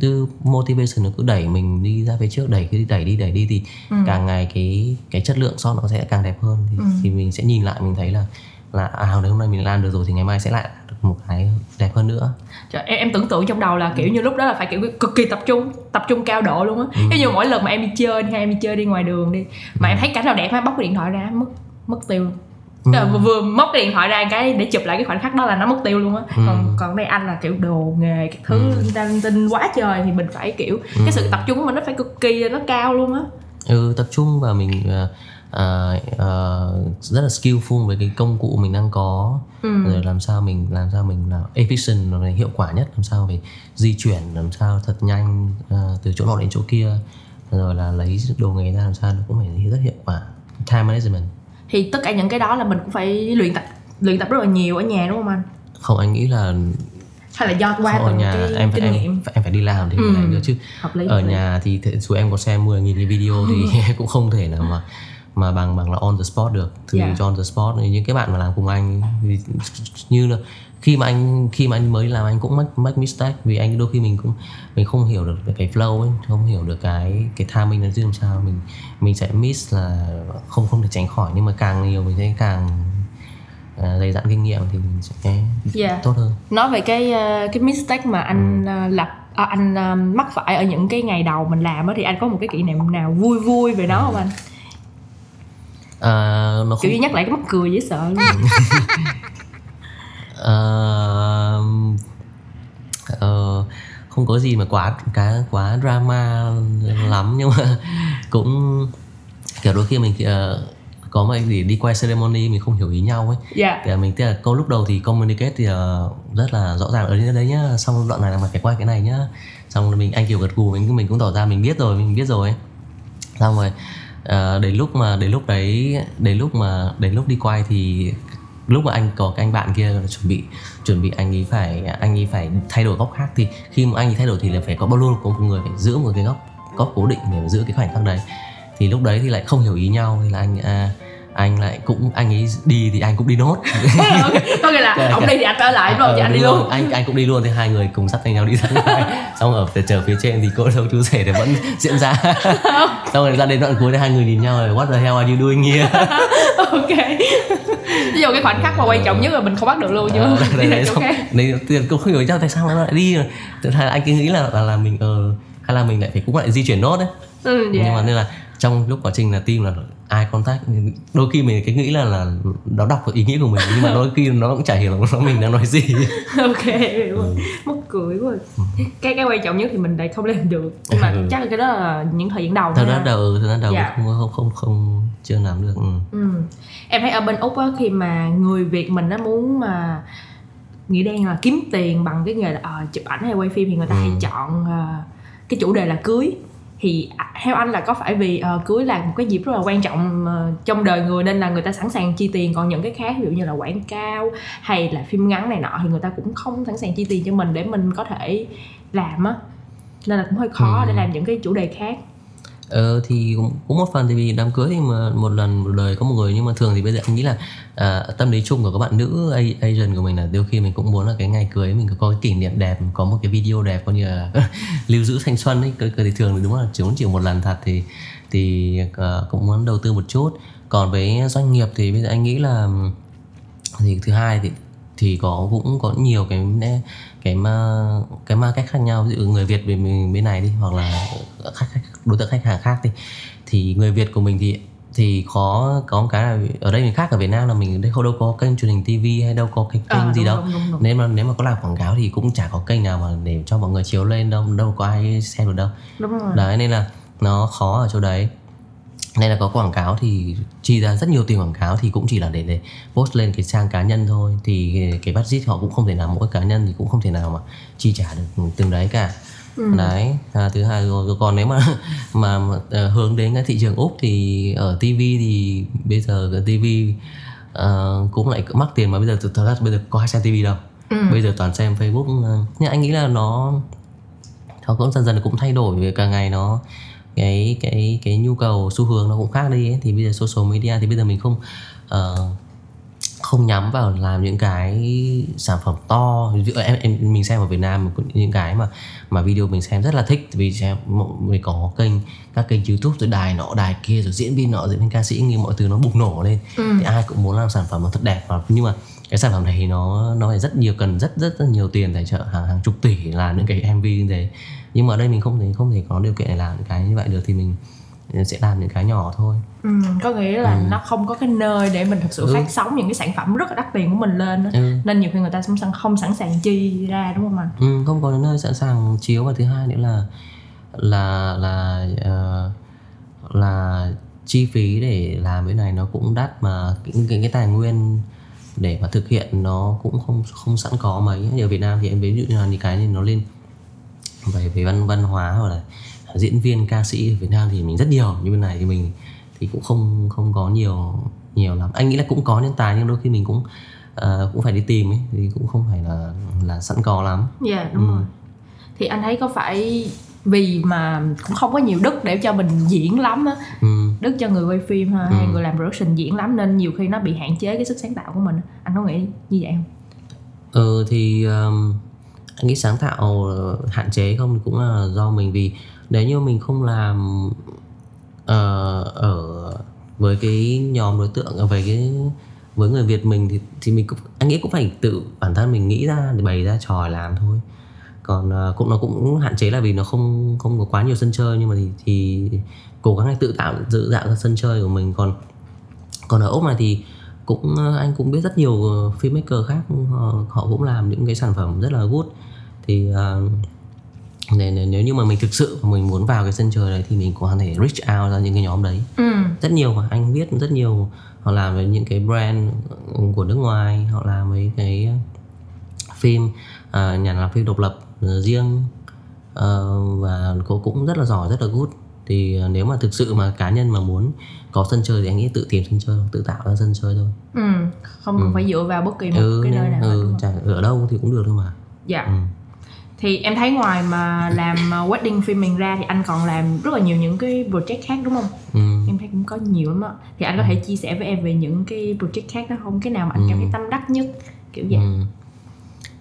từ motivation nó cứ đẩy mình đi ra phía trước, đẩy cứ đẩy đi đẩy đi thì ừ. càng ngày cái cái chất lượng shot nó sẽ càng đẹp hơn. Thì, ừ. thì mình sẽ nhìn lại mình thấy là là à hôm nay mình làm được rồi thì ngày mai sẽ lại được một cái đẹp hơn nữa. Trời, em, em tưởng tượng trong đầu là kiểu như lúc đó là phải kiểu cực kỳ tập trung, tập trung cao độ luôn á. Ví ừ. dụ mỗi lần mà em đi chơi hay em đi chơi đi ngoài đường đi mà ừ. em thấy cảnh nào đẹp em bóc cái điện thoại ra mất mất tiêu luôn. Ừ. Là vừa móc cái điện thoại ra cái để chụp lại cái khoảnh khắc đó là nó mất tiêu luôn á. ừ. còn còn đây anh là kiểu đồ nghề các thứ ừ. đăng tin quá trời thì mình phải kiểu ừ. cái sự tập trung của mình nó phải cực kỳ nó cao luôn á. Ừ tập trung và mình uh... Uh, uh, rất là skillful với cái công cụ mình đang có, ừ. rồi làm sao mình làm sao mình là efficient, là hiệu quả nhất, làm sao phải di chuyển làm sao thật nhanh uh, từ chỗ nọ đến chỗ kia, rồi là lấy đồ nghề ra làm sao nó cũng phải rất hiệu quả. Time management thì tất cả những cái đó là mình cũng phải luyện tập luyện tập rất là nhiều ở nhà đúng không anh? Không, anh nghĩ là hay là do qua từng nhà, cái em phải, kinh nghiệm em, em phải đi làm thì mới làm được chứ. Ở nhà thì dù em có xem mười nghìn cái video ừ. thì cũng không thể nào mà mà bằng bằng là on the spot được. Thì yeah. on the spot những cái bạn mà làm cùng anh như là khi mà anh khi mà anh mới làm anh cũng make mistake, vì anh đôi khi mình cũng mình không hiểu được cái flow ấy, không hiểu được cái cái timing nó như làm sao, mình mình sẽ miss là không không thể tránh khỏi, nhưng mà càng nhiều mình sẽ càng dày dặn kinh nghiệm thì mình sẽ yeah. tốt hơn. Nói về cái cái mistake mà anh ừ. lập à, anh mắc phải ở những cái ngày đầu mình làm đó, thì anh có một cái kỷ niệm nào vui vui về nó ừ. không anh? Uh, nó kiểu không... như nhắc lại cái mắc cười dễ sợ luôn. uh, uh, không có gì mà quá quá quá drama lắm, nhưng mà cũng kiểu đôi khi mình uh, có mà để đi quay ceremony mình không hiểu ý nhau ấy. Yeah. Thì mình tức là câu lúc đầu thì communicate thì uh, rất là rõ ràng ở đây đấy nhá, xong đoạn này là mình phải quay cái này nhá, xong rồi mình anh kiểu gật gù, mình mình cũng tỏ ra mình biết rồi mình biết rồi ấy. Xong rồi À, đến lúc mà đến lúc đấy đến lúc mà đến lúc đi quay thì lúc mà anh có cái anh bạn kia chuẩn bị chuẩn bị anh ấy phải anh ấy phải thay đổi góc khác, thì khi mà anh ấy thay đổi thì là phải có bao luôn có một người phải giữ một cái góc góc cố định để giữ cái khoảnh khắc đấy. Thì lúc đấy thì lại không hiểu ý nhau, thì là anh à, anh lại cũng anh ấy đi thì anh cũng đi nốt. Có nghĩa là ông đi thì anh phải lại đúng không? Thì anh đi luôn. Anh anh cũng đi luôn, thì hai người cùng dắt tay nhau đi ra ngoài. Xong ở chờ phía trên thì cô dâu chú rể thì vẫn diễn ra. Xong rồi ra đến đoạn cuối thì hai người nhìn nhau rồi what the hell are you doing here? Ok. Ví dụ cái khoảnh khắc mà quan trọng nhất là mình không bắt được luôn chứ. Đấy tiền cũng không hiểu sao tại sao nó lại đi rồi. Hay là anh cứ nghĩ là là mình ờ hay là mình lại phải cũng lại di chuyển nốt đấy. Nhưng mà nên là trong lúc quá trình là team là eye contact, đôi khi mình cái nghĩ là là nó đọc được ý nghĩa của mình, nhưng mà đôi khi nó cũng chả hiểu nó mình đang nói gì. Ok, hiểu rồi. Ừ. Mất cười quá. Ừ. Cái cái quan trọng nhất thì mình lại không làm được. Nhưng mà ừ. chắc là cái đó là những thời gian đầu. Thời gian đầu, thời gian đầu dạ. không, không không không chưa làm được. Ừ. Ừ. Em thấy ở bên Úc á, khi mà người Việt mình nó muốn mà nghĩa đen là kiếm tiền bằng cái nghề là, à, chụp ảnh hay quay phim thì người ta ừ. hay chọn à, cái chủ đề là cưới. thì theo anh là có phải vì uh, cưới là một cái dịp rất là quan trọng uh, trong đời người nên là người ta sẵn sàng chi tiền, còn những cái khác ví dụ như là quảng cáo hay là phim ngắn này nọ thì người ta cũng không sẵn sàng chi tiền cho mình để mình có thể làm á, nên là cũng hơi khó ừ. để làm những cái chủ đề khác. Ờ, thì cũng, cũng một phần thì vì đám cưới thì mà một lần một đời có một người, nhưng mà thường thì bây giờ anh nghĩ là à, tâm lý chung của các bạn nữ Asian của mình là đôi khi mình cũng muốn là cái ngày cưới mình có cái kỷ niệm đẹp, có một cái video đẹp, coi như là lưu giữ thanh xuân ấy. Thì thường thì đúng là chỉ muốn chỉ một lần thật thì thì à, cũng muốn đầu tư một chút. Còn với doanh nghiệp thì bây giờ anh nghĩ là thì thứ hai thì thì có cũng có nhiều cái cái cái market khác nhau. Ví dụ người Việt bên mình bên này đi, hoặc là khách, khách, đối tượng khách hàng khác đi, thì người Việt của mình thì thì có có một cái là ở đây mình khác ở Việt Nam là mình không đâu có kênh truyền hình ti vi hay đâu có cái kênh à, gì đâu, đúng, đúng, đúng. Nên mà nếu mà có làm quảng cáo thì cũng chả có kênh nào mà để cho mọi người chiếu lên đâu, đâu có ai xem được đâu. Đúng rồi. Đấy nên là nó khó ở chỗ đấy. Nên là có quảng cáo thì chi ra rất nhiều tiền quảng cáo thì cũng chỉ là để, để post lên cái trang cá nhân thôi. Thì cái budget họ cũng không thể nào, mỗi cá nhân thì cũng không thể nào mà chi trả được từng đấy cả. Ừ. Đấy, à, thứ hai rồi. Còn nếu mà, mà mà hướng đến cái thị trường Úc thì ở ti vi thì bây giờ ti vi uh, cũng lại mắc tiền, mà bây giờ thật ra bây giờ có ai xem ti vi đâu. Ừ. Bây giờ toàn xem Facebook. Nhưng anh nghĩ là nó, nó cũng dần dần cũng thay đổi, càng ngày nó cái cái cái nhu cầu xu hướng nó cũng khác đi ấy. Thì bây giờ social media thì bây giờ mình không uh, không nhắm vào làm những cái sản phẩm to. Em, em mình xem ở Việt Nam những cái mà mà video mình xem rất là thích vì xem mình có kênh các kênh YouTube rồi đài nọ đài kia rồi diễn viên nọ diễn viên ca sĩ, như mọi thứ nó bùng nổ lên. Ừ. Thì ai cũng muốn làm sản phẩm nó thật đẹp, nhưng mà cái sản phẩm này thì nó nó phải rất nhiều, cần rất rất rất nhiều tiền tài trợ, hàng hàng chục tỷ làm những cái em vê như thế. Nhưng mà ở đây mình không thể không thể có điều kiện để làm những cái như vậy được, thì mình sẽ làm những cái nhỏ thôi. Ừ, có nghĩa là ừ. nó không có cái nơi để mình thực sự ừ. phát sóng những cái sản phẩm rất là đắt tiền của mình lên ừ. nên nhiều khi người ta cũng không sẵn sàng chi ra, đúng không anh? Ừ, không có nơi sẵn sàng chiếu. Và thứ hai nữa là là là uh, là chi phí để làm cái này nó cũng đắt, mà cái cái, cái tài nguyên để mà thực hiện nó cũng không không sẵn có mấy. Ở Việt Nam thì em ví dụ như là những cái này nó lên về về văn văn hóa hoặc là diễn viên ca sĩ ở Việt Nam thì mình rất nhiều, nhưng bên này thì mình thì cũng không không có nhiều nhiều lắm. Anh nghĩ là cũng có nhân tài nhưng đôi khi mình cũng uh, cũng phải đi tìm ấy, thì cũng không phải là là sẵn có lắm. Dạ yeah, đúng ừ. rồi. Thì anh thấy có phải vì mà cũng không có nhiều đất để cho mình diễn lắm á, ừ. đất cho người quay phim ha, ừ. hay người làm production diễn lắm nên nhiều khi nó bị hạn chế cái sức sáng tạo của mình. Anh có nghĩ như vậy không? Ừ thì um, anh nghĩ sáng tạo hạn chế không cũng là do mình, vì nếu như mình không làm uh, ở với cái nhóm đối tượng về cái với người Việt mình thì thì mình cũng, anh nghĩ cũng phải tự bản thân mình nghĩ ra để bày ra trò làm thôi. Còn uh, cũng nó cũng hạn chế là vì nó không không có quá nhiều sân chơi, nhưng mà thì, thì cố gắng tự tạo tự tạo ra sân chơi của mình. Còn còn ở Úc này thì cũng anh cũng biết rất nhiều filmmaker khác họ, họ cũng làm những cái sản phẩm rất là good. Thì uh, Nên, nếu như mà mình thực sự mình muốn vào cái sân chơi đấy thì mình cũng có thể reach out ra những cái nhóm đấy. Ừ. Rất nhiều mà anh biết rất nhiều họ làm với những cái brand của nước ngoài, họ làm với cái phim uh, nhà làm phim độc lập riêng uh, và cô cũng rất là giỏi, rất là good. Thì nếu mà thực sự mà cá nhân mà muốn có sân chơi thì anh nghĩ tự tìm sân chơi, tự tạo ra sân chơi thôi. Ừ. Không cần ừ. phải dựa vào bất kỳ một ừ, cái nơi nào. Ừ, chả, ở đâu thì cũng được thôi mà. Dạ. Ừ. Thì em thấy ngoài mà làm wedding filming ra thì anh còn làm rất là nhiều những cái project khác đúng không? Ừ. Em thấy cũng có nhiều lắm á. Thì anh có ừ. thể chia sẻ với em về những cái project khác đó không? Cái nào mà anh ừ. cảm thấy tâm đắc nhất kiểu vậy? Ừ.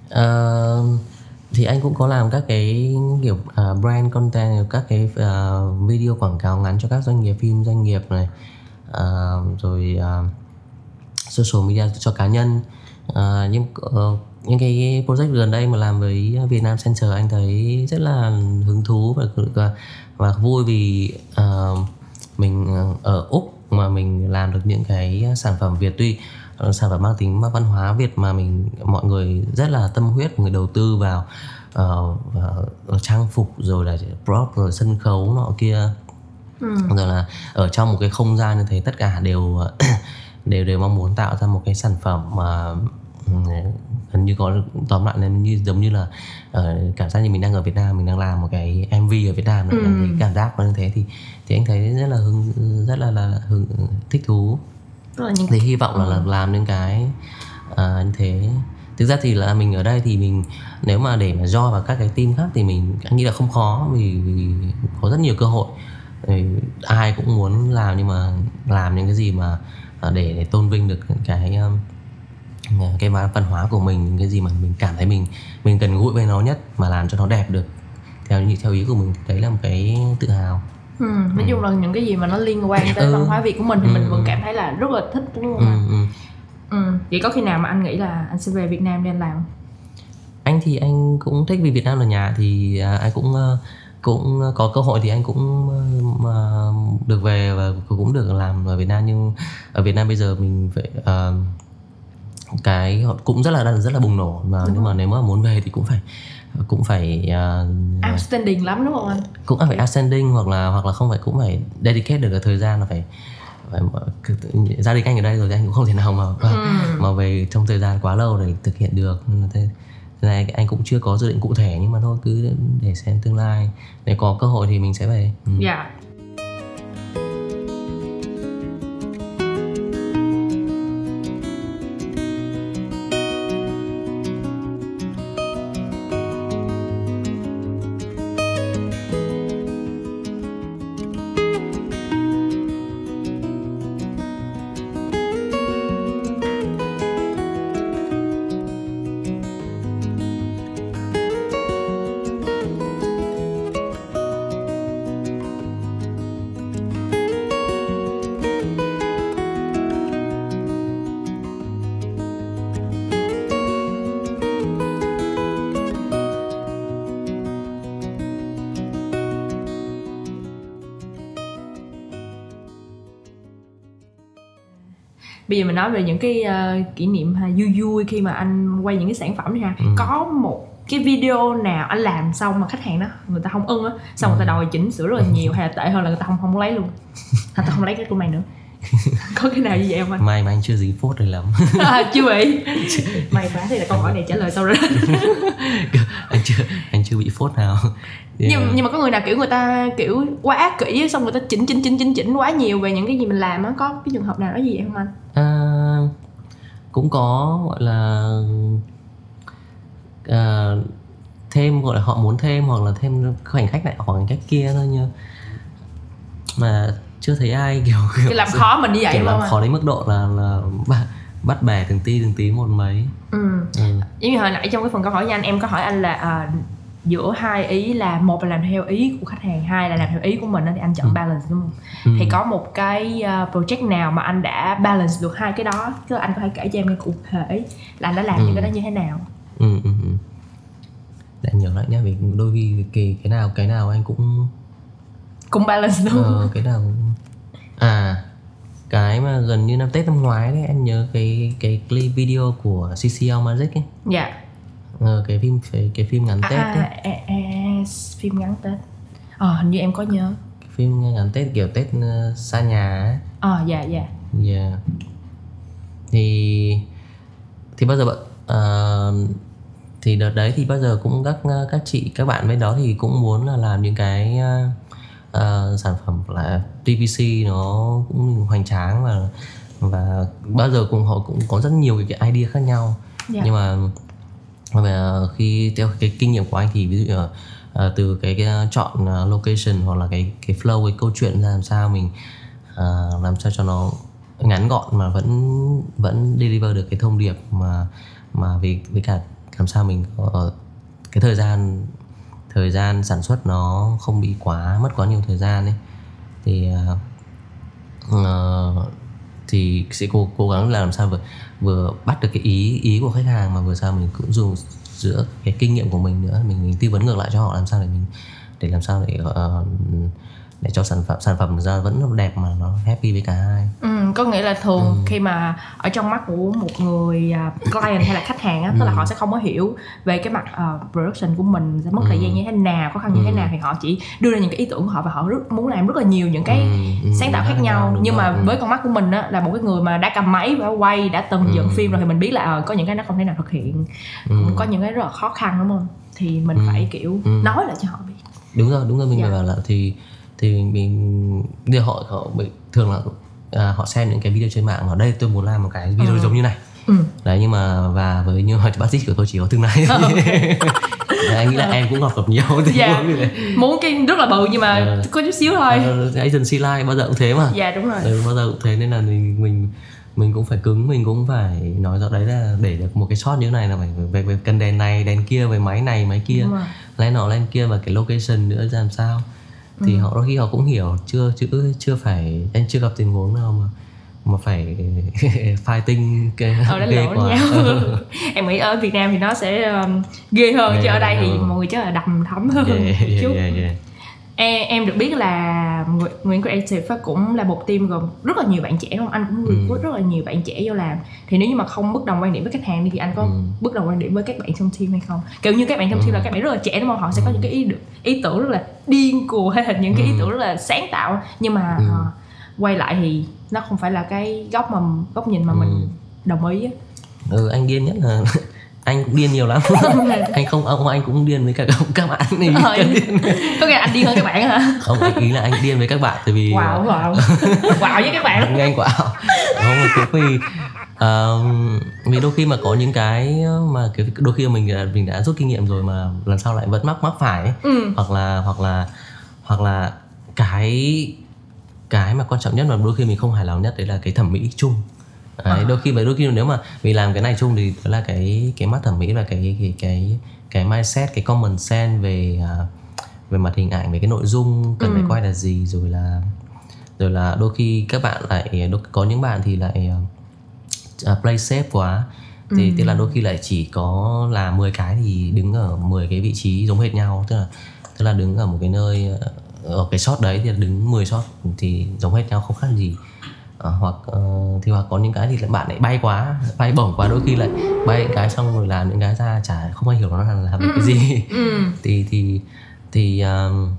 À, thì anh cũng có làm các cái kiểu uh, brand content, các cái uh, video quảng cáo ngắn cho các doanh nghiệp phim, doanh nghiệp này. Uh, rồi uh, social media cho cá nhân. Uh, nhưng uh, những cái project gần đây mà làm với Vietnam Center anh thấy rất là hứng thú và, và, và vui vì uh, mình ở Úc mà mình làm được những cái sản phẩm Việt, tuy uh, sản phẩm mang tính văn hóa Việt mà mình mọi người rất là tâm huyết, người đầu tư vào, uh, vào trang phục rồi là prop rồi sân khấu nọ kia, ừ. rồi là ở trong một cái không gian như thế tất cả đều đều đều mong muốn tạo ra một cái sản phẩm mà uh, gần như có tóm lại là như giống như là uh, cảm giác như mình đang ở Việt Nam, mình đang làm một cái em vê ở Việt Nam, ừ. cái cảm giác nó như thế thì thì anh thấy rất là hứng, rất là là, là hứng, thích thú. Những... thì hy vọng là, là làm những cái uh, như thế. Thực ra thì là mình ở đây thì mình nếu mà để mà join vào các cái team khác thì mình anh nghĩ là không khó, vì, vì có rất nhiều cơ hội. Ai cũng muốn làm, nhưng mà làm những cái gì mà để, để tôn vinh được cái cái văn hóa của mình, những cái gì mà mình cảm thấy mình mình gần gũi với nó nhất, mà làm cho nó đẹp được theo theo ý của mình, đấy là một cái tự hào. Ừ, nói chung ừ. là những cái gì mà nó liên quan tới ừ. văn hóa Việt của mình thì ừ. mình vẫn cảm thấy là rất là thích, đúng không? Ừ. Ừ. Ừ. Vậy có khi nào mà anh nghĩ là anh sẽ về Việt Nam để anh làm? Anh thì anh cũng thích, vì Việt Nam là nhà, thì anh cũng cũng có cơ hội thì anh cũng uh, được về và cũng được làm ở Việt Nam. Nhưng ở Việt Nam bây giờ mình phải uh, cái họ cũng rất là rất là bùng nổ mà, nhưng mà nếu mà muốn về thì cũng phải cũng phải uh, outstanding lắm, đúng không anh? Cũng phải outstanding, hoặc là hoặc là không phải, cũng phải dedicate được thời gian, là phải, phải gia đình anh ở đây rồi thì anh cũng không thể nào mà ừ. mà về trong thời gian quá lâu để thực hiện được. Thế này anh cũng chưa có dự định cụ thể, nhưng mà thôi cứ để xem tương lai, để có cơ hội thì mình sẽ về. Dạ. Ừ. Yeah. Bây giờ mình nói về những cái uh, kỷ niệm ha, vui vui khi mà anh quay những cái sản phẩm này ha. Ừ. Có một cái video nào anh làm xong mà khách hàng đó người ta không ưng á, xong ừ. người ta đòi chỉnh sửa rất là nhiều, hay là tệ hơn là người ta không không lấy luôn, người ta không lấy cái của mày nữa. Có cái nào như vậy không anh? May mà anh chưa dính phốt rồi lắm. À, chưa bị. May quá, thì là câu hỏi này trả lời sau rồi. anh chưa anh chưa bị phốt nào. Yeah. Nhưng, nhưng mà có người nào kiểu người ta kiểu quá ác kỷ, xong người ta chỉnh chỉnh chỉnh chỉnh chỉnh quá nhiều về những cái gì mình làm á, có cái trường hợp nào đó gì vậy không anh? À, cũng có, gọi là à, thêm, gọi là họ muốn thêm hoặc là thêm khoảnh khắc này khoảnh khắc kia thôi, như mà chưa thấy ai kiểu, kiểu cái làm khó mình như vậy luôn, làm khó đến mức độ là, là bắt bẻ từng tí từng tí một mấy. Ừ. Ừ. Giống như hồi nãy trong cái phần câu hỏi nhanh em có hỏi anh là uh, giữa hai ý là, một là làm theo ý của khách hàng, hai là làm theo ý của mình, thì anh chọn ừ. balance, đúng không? Ừ. Thì có một cái project nào mà anh đã balance được hai cái đó, chứ anh có thể kể cho em nghe cụ thể là anh đã làm ừ. những cái đó như thế nào? Ừ, ừ, ừ. Đã nhớ lại nhá, vì đôi khi cái, cái nào cái nào anh cũng cũng balance, đúng không? Ờ, cái nào à cái mà gần như năm Tết năm ngoái đấy, anh nhớ cái cái clip video của xê xê lờ Magic ấy. Dạ. Yeah. Ờ, cái phim cái, cái phim ngắn Tết à, ấy. À, à, phim ngắn Tết. Ờ, hình như em có nhớ. Phim ngắn Tết kiểu Tết uh, xa nhà ấy. Ờ, dạ dạ. Dạ. Thì thì bao giờ bạn uh, thì đợt đấy thì bao giờ cũng các các chị các bạn bên đó thì cũng muốn là làm những cái uh, Uh, sản phẩm là tê vê xê nó cũng hoành tráng, và và bao giờ cùng họ cũng có rất nhiều cái idea khác nhau. Yeah. Nhưng mà, mà khi theo cái kinh nghiệm của anh thì ví dụ là uh, từ cái, cái chọn uh, location hoặc là cái cái flow, cái câu chuyện ra làm sao mình uh, làm sao cho nó ngắn gọn mà vẫn vẫn deliver được cái thông điệp, mà mà vì với cả làm sao mình có cái thời gian thời gian sản xuất nó không bị quá mất quá nhiều thời gian ấy, thì uh, thì sẽ cố cố gắng làm sao vừa vừa bắt được cái ý ý của khách hàng, mà vừa sao mình cũng dùng giữa cái kinh nghiệm của mình nữa, mình, mình tư vấn ngược lại cho họ làm sao để mình để làm sao để uh, để cho sản phẩm sản phẩm ra vẫn đẹp mà nó happy với cả hai. Ừ, Có nghĩa là thường ừ. khi mà ở trong mắt của một người client hay là khách hàng á, tức ừ. là họ sẽ không có hiểu về cái mặt uh, production của mình sẽ mất ừ. thời gian như thế nào, khó khăn như ừ. thế nào, thì họ chỉ đưa ra những cái ý tưởng của họ và họ rất, muốn làm rất là nhiều những cái ừ. sáng tạo khác ừ. nhau. Nhưng mà ừ. với con mắt của mình á, là một cái người mà đã cầm máy và quay, đã từng ừ. dựng phim rồi, thì mình biết là uh, có những cái nó không thể nào thực hiện, ừ. có những cái rất là khó khăn, đúng không? Thì mình ừ. phải kiểu ừ. nói lại cho họ biết. Đúng rồi, đúng rồi, mình phải bảo là thì thì mình đưa họ họ thường là à, họ xem những cái video trên mạng, ở đây tôi muốn làm một cái video ừ. giống như này ừ. đấy, nhưng mà và với như bác sĩ của tôi chỉ có tương lai thôi. Đấy, anh nghĩ là em cũng ngọt ngập nhiều thì yeah. muốn, muốn cái rất là bự nhưng mà à, có chút xíu thôi. À, agency life bao giờ cũng thế mà. Dạ yeah, đúng rồi. Đấy, bao giờ cũng thế, nên là mình mình mình cũng phải cứng, mình cũng phải nói rõ đấy là để được một cái shot như thế này là phải về về cần đèn này đèn kia, về máy này máy kia, lái nọ lên kia, và cái location nữa làm sao. Thì họ đôi khi họ cũng hiểu, chưa chưa chưa phải, anh chưa gặp tình huống nào mà mà phải fighting cái ghê quá nhau. Ừ. Em nghĩ ở Việt Nam thì nó sẽ um, ghê hơn, yeah, chứ ở đây yeah, thì yeah. mọi người chắc là đầm thấm hơn yeah, yeah, chút. Yeah, yeah. Em, em được biết là Nguyen Creative cũng là một team gồm rất là nhiều bạn trẻ, đúng không? Anh cũng recruit ừ. rất là nhiều bạn trẻ vô làm. Thì nếu như mà không bất đồng quan điểm với khách hàng đi, thì anh có ừ. bất đồng quan điểm với các bạn trong team hay không? Kiểu như các bạn trong ừ. team là các bạn rất là trẻ, đúng không? Họ sẽ có những cái ý, ý tưởng rất là điên cuồng hay là những cái ý tưởng rất là sáng tạo. Nhưng mà ừ. uh, quay lại thì nó không phải là cái góc mà góc nhìn mà ừ. mình đồng ý á. Ừ, anh điên nhất là... anh cũng điên nhiều lắm. Anh không ông anh cũng điên với các các bạn này. Có nghĩa là anh điên hơn các bạn hả? Không, ý là anh điên với các bạn, tại vì wow wow wow với các bạn. Anh, anh wow không mà kiểu vì vì uh, đôi khi mà có những cái mà kiểu đôi khi mình mình đã rút kinh nghiệm rồi mà lần sau lại vẫn mắc mắc phải ấy. Ừ. hoặc là hoặc là hoặc là cái cái mà quan trọng nhất mà đôi khi mình không hài lòng nhất đấy là cái thẩm mỹ chung. Đấy, đôi khi vậy đôi khi nếu mà mình làm cái này chung thì đó là cái cái mắt thẩm mỹ và cái cái cái cái mindset, cái common sense về uh, về mặt hình ảnh, về cái nội dung cần ừ. phải quay là gì, rồi là rồi là đôi khi các bạn lại đôi, có những bạn thì lại uh, play safe quá thì ừ. tức là đôi khi lại chỉ có là mười cái thì đứng ở mười cái vị trí giống hệt nhau, tức là tức là đứng ở một cái nơi ở cái shot đấy thì đứng mười shot thì giống hệt nhau, không khác gì. À, hoặc uh, thì hoặc có những cái thì lại bạn lại bay quá, bay bổng quá, đôi khi lại bay cái xong rồi làm những cái ra chả không ai hiểu nó là làm cái gì. thì thì thì uh,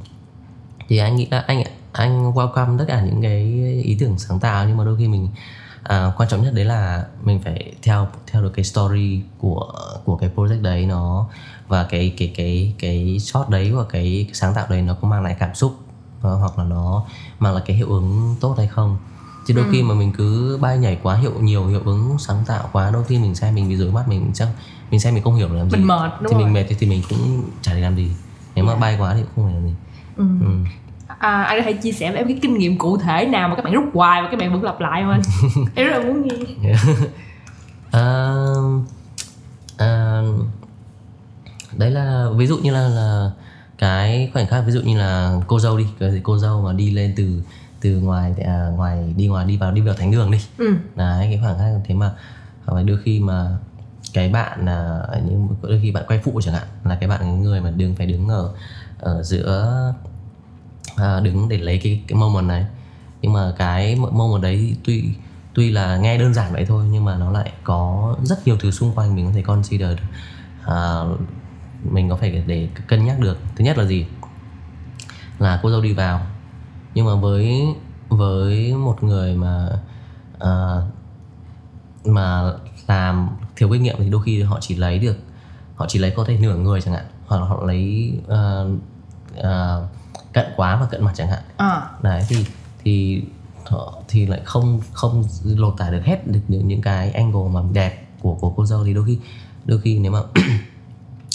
thì anh nghĩ là anh anh welcome tất cả những cái ý tưởng sáng tạo, nhưng mà đôi khi mình uh, quan trọng nhất đấy là mình phải theo theo được cái story của của cái project đấy nó, và cái cái cái cái shot đấy và cái sáng tạo đấy nó có mang lại cảm xúc uh, hoặc là nó mang lại cái hiệu ứng tốt hay không. Chứ đôi ừ. khi mà mình cứ bay nhảy quá, hiệu nhiều hiệu ứng sáng tạo quá, đôi khi mình xem mình bị rối mắt, mình chắc mình xem mình không hiểu làm gì, mình mệt, đúng thì rồi. Mình mệt thì mình cũng chả để làm gì, nếu yeah. mà bay quá thì cũng không phải làm gì. Ừ. Ừ. À, anh có thể chia sẻ với em cái kinh nghiệm cụ thể nào mà các bạn rút hoài và các bạn vẫn lặp lại không anh? Em rất là muốn nghe. Yeah. Uh, uh, đấy là ví dụ như là, là cái khoảnh khắc, ví dụ như là cô dâu đi, cái cô dâu mà đi lên từ từ ngoài à, ngoài đi ngoài đi vào đi vào thánh đường đi ừ. đấy, cái khoảng cách thế mà đôi khi mà cái bạn là những đôi khi bạn quay phụ chẳng hạn, là cái bạn người mà đứng phải đứng ở ở giữa à, đứng để lấy cái cái moment này, nhưng mà cái moment đấy tuy tuy là nghe đơn giản vậy thôi nhưng mà nó lại có rất nhiều thứ xung quanh mình có thể consider được, à, mình có phải để cân nhắc được. Thứ nhất là gì, là cô dâu đi vào, nhưng mà với với một người mà uh, mà làm thiếu kinh nghiệm thì đôi khi họ chỉ lấy được họ chỉ lấy có thể nửa người chẳng hạn, hoặc là họ lấy uh, uh, cận quá và cận mặt chẳng hạn à. Đấy thì thì họ thì lại không không lột tả được hết được những, những cái angle mà đẹp của của cô dâu. Thì đôi khi đôi khi nếu mà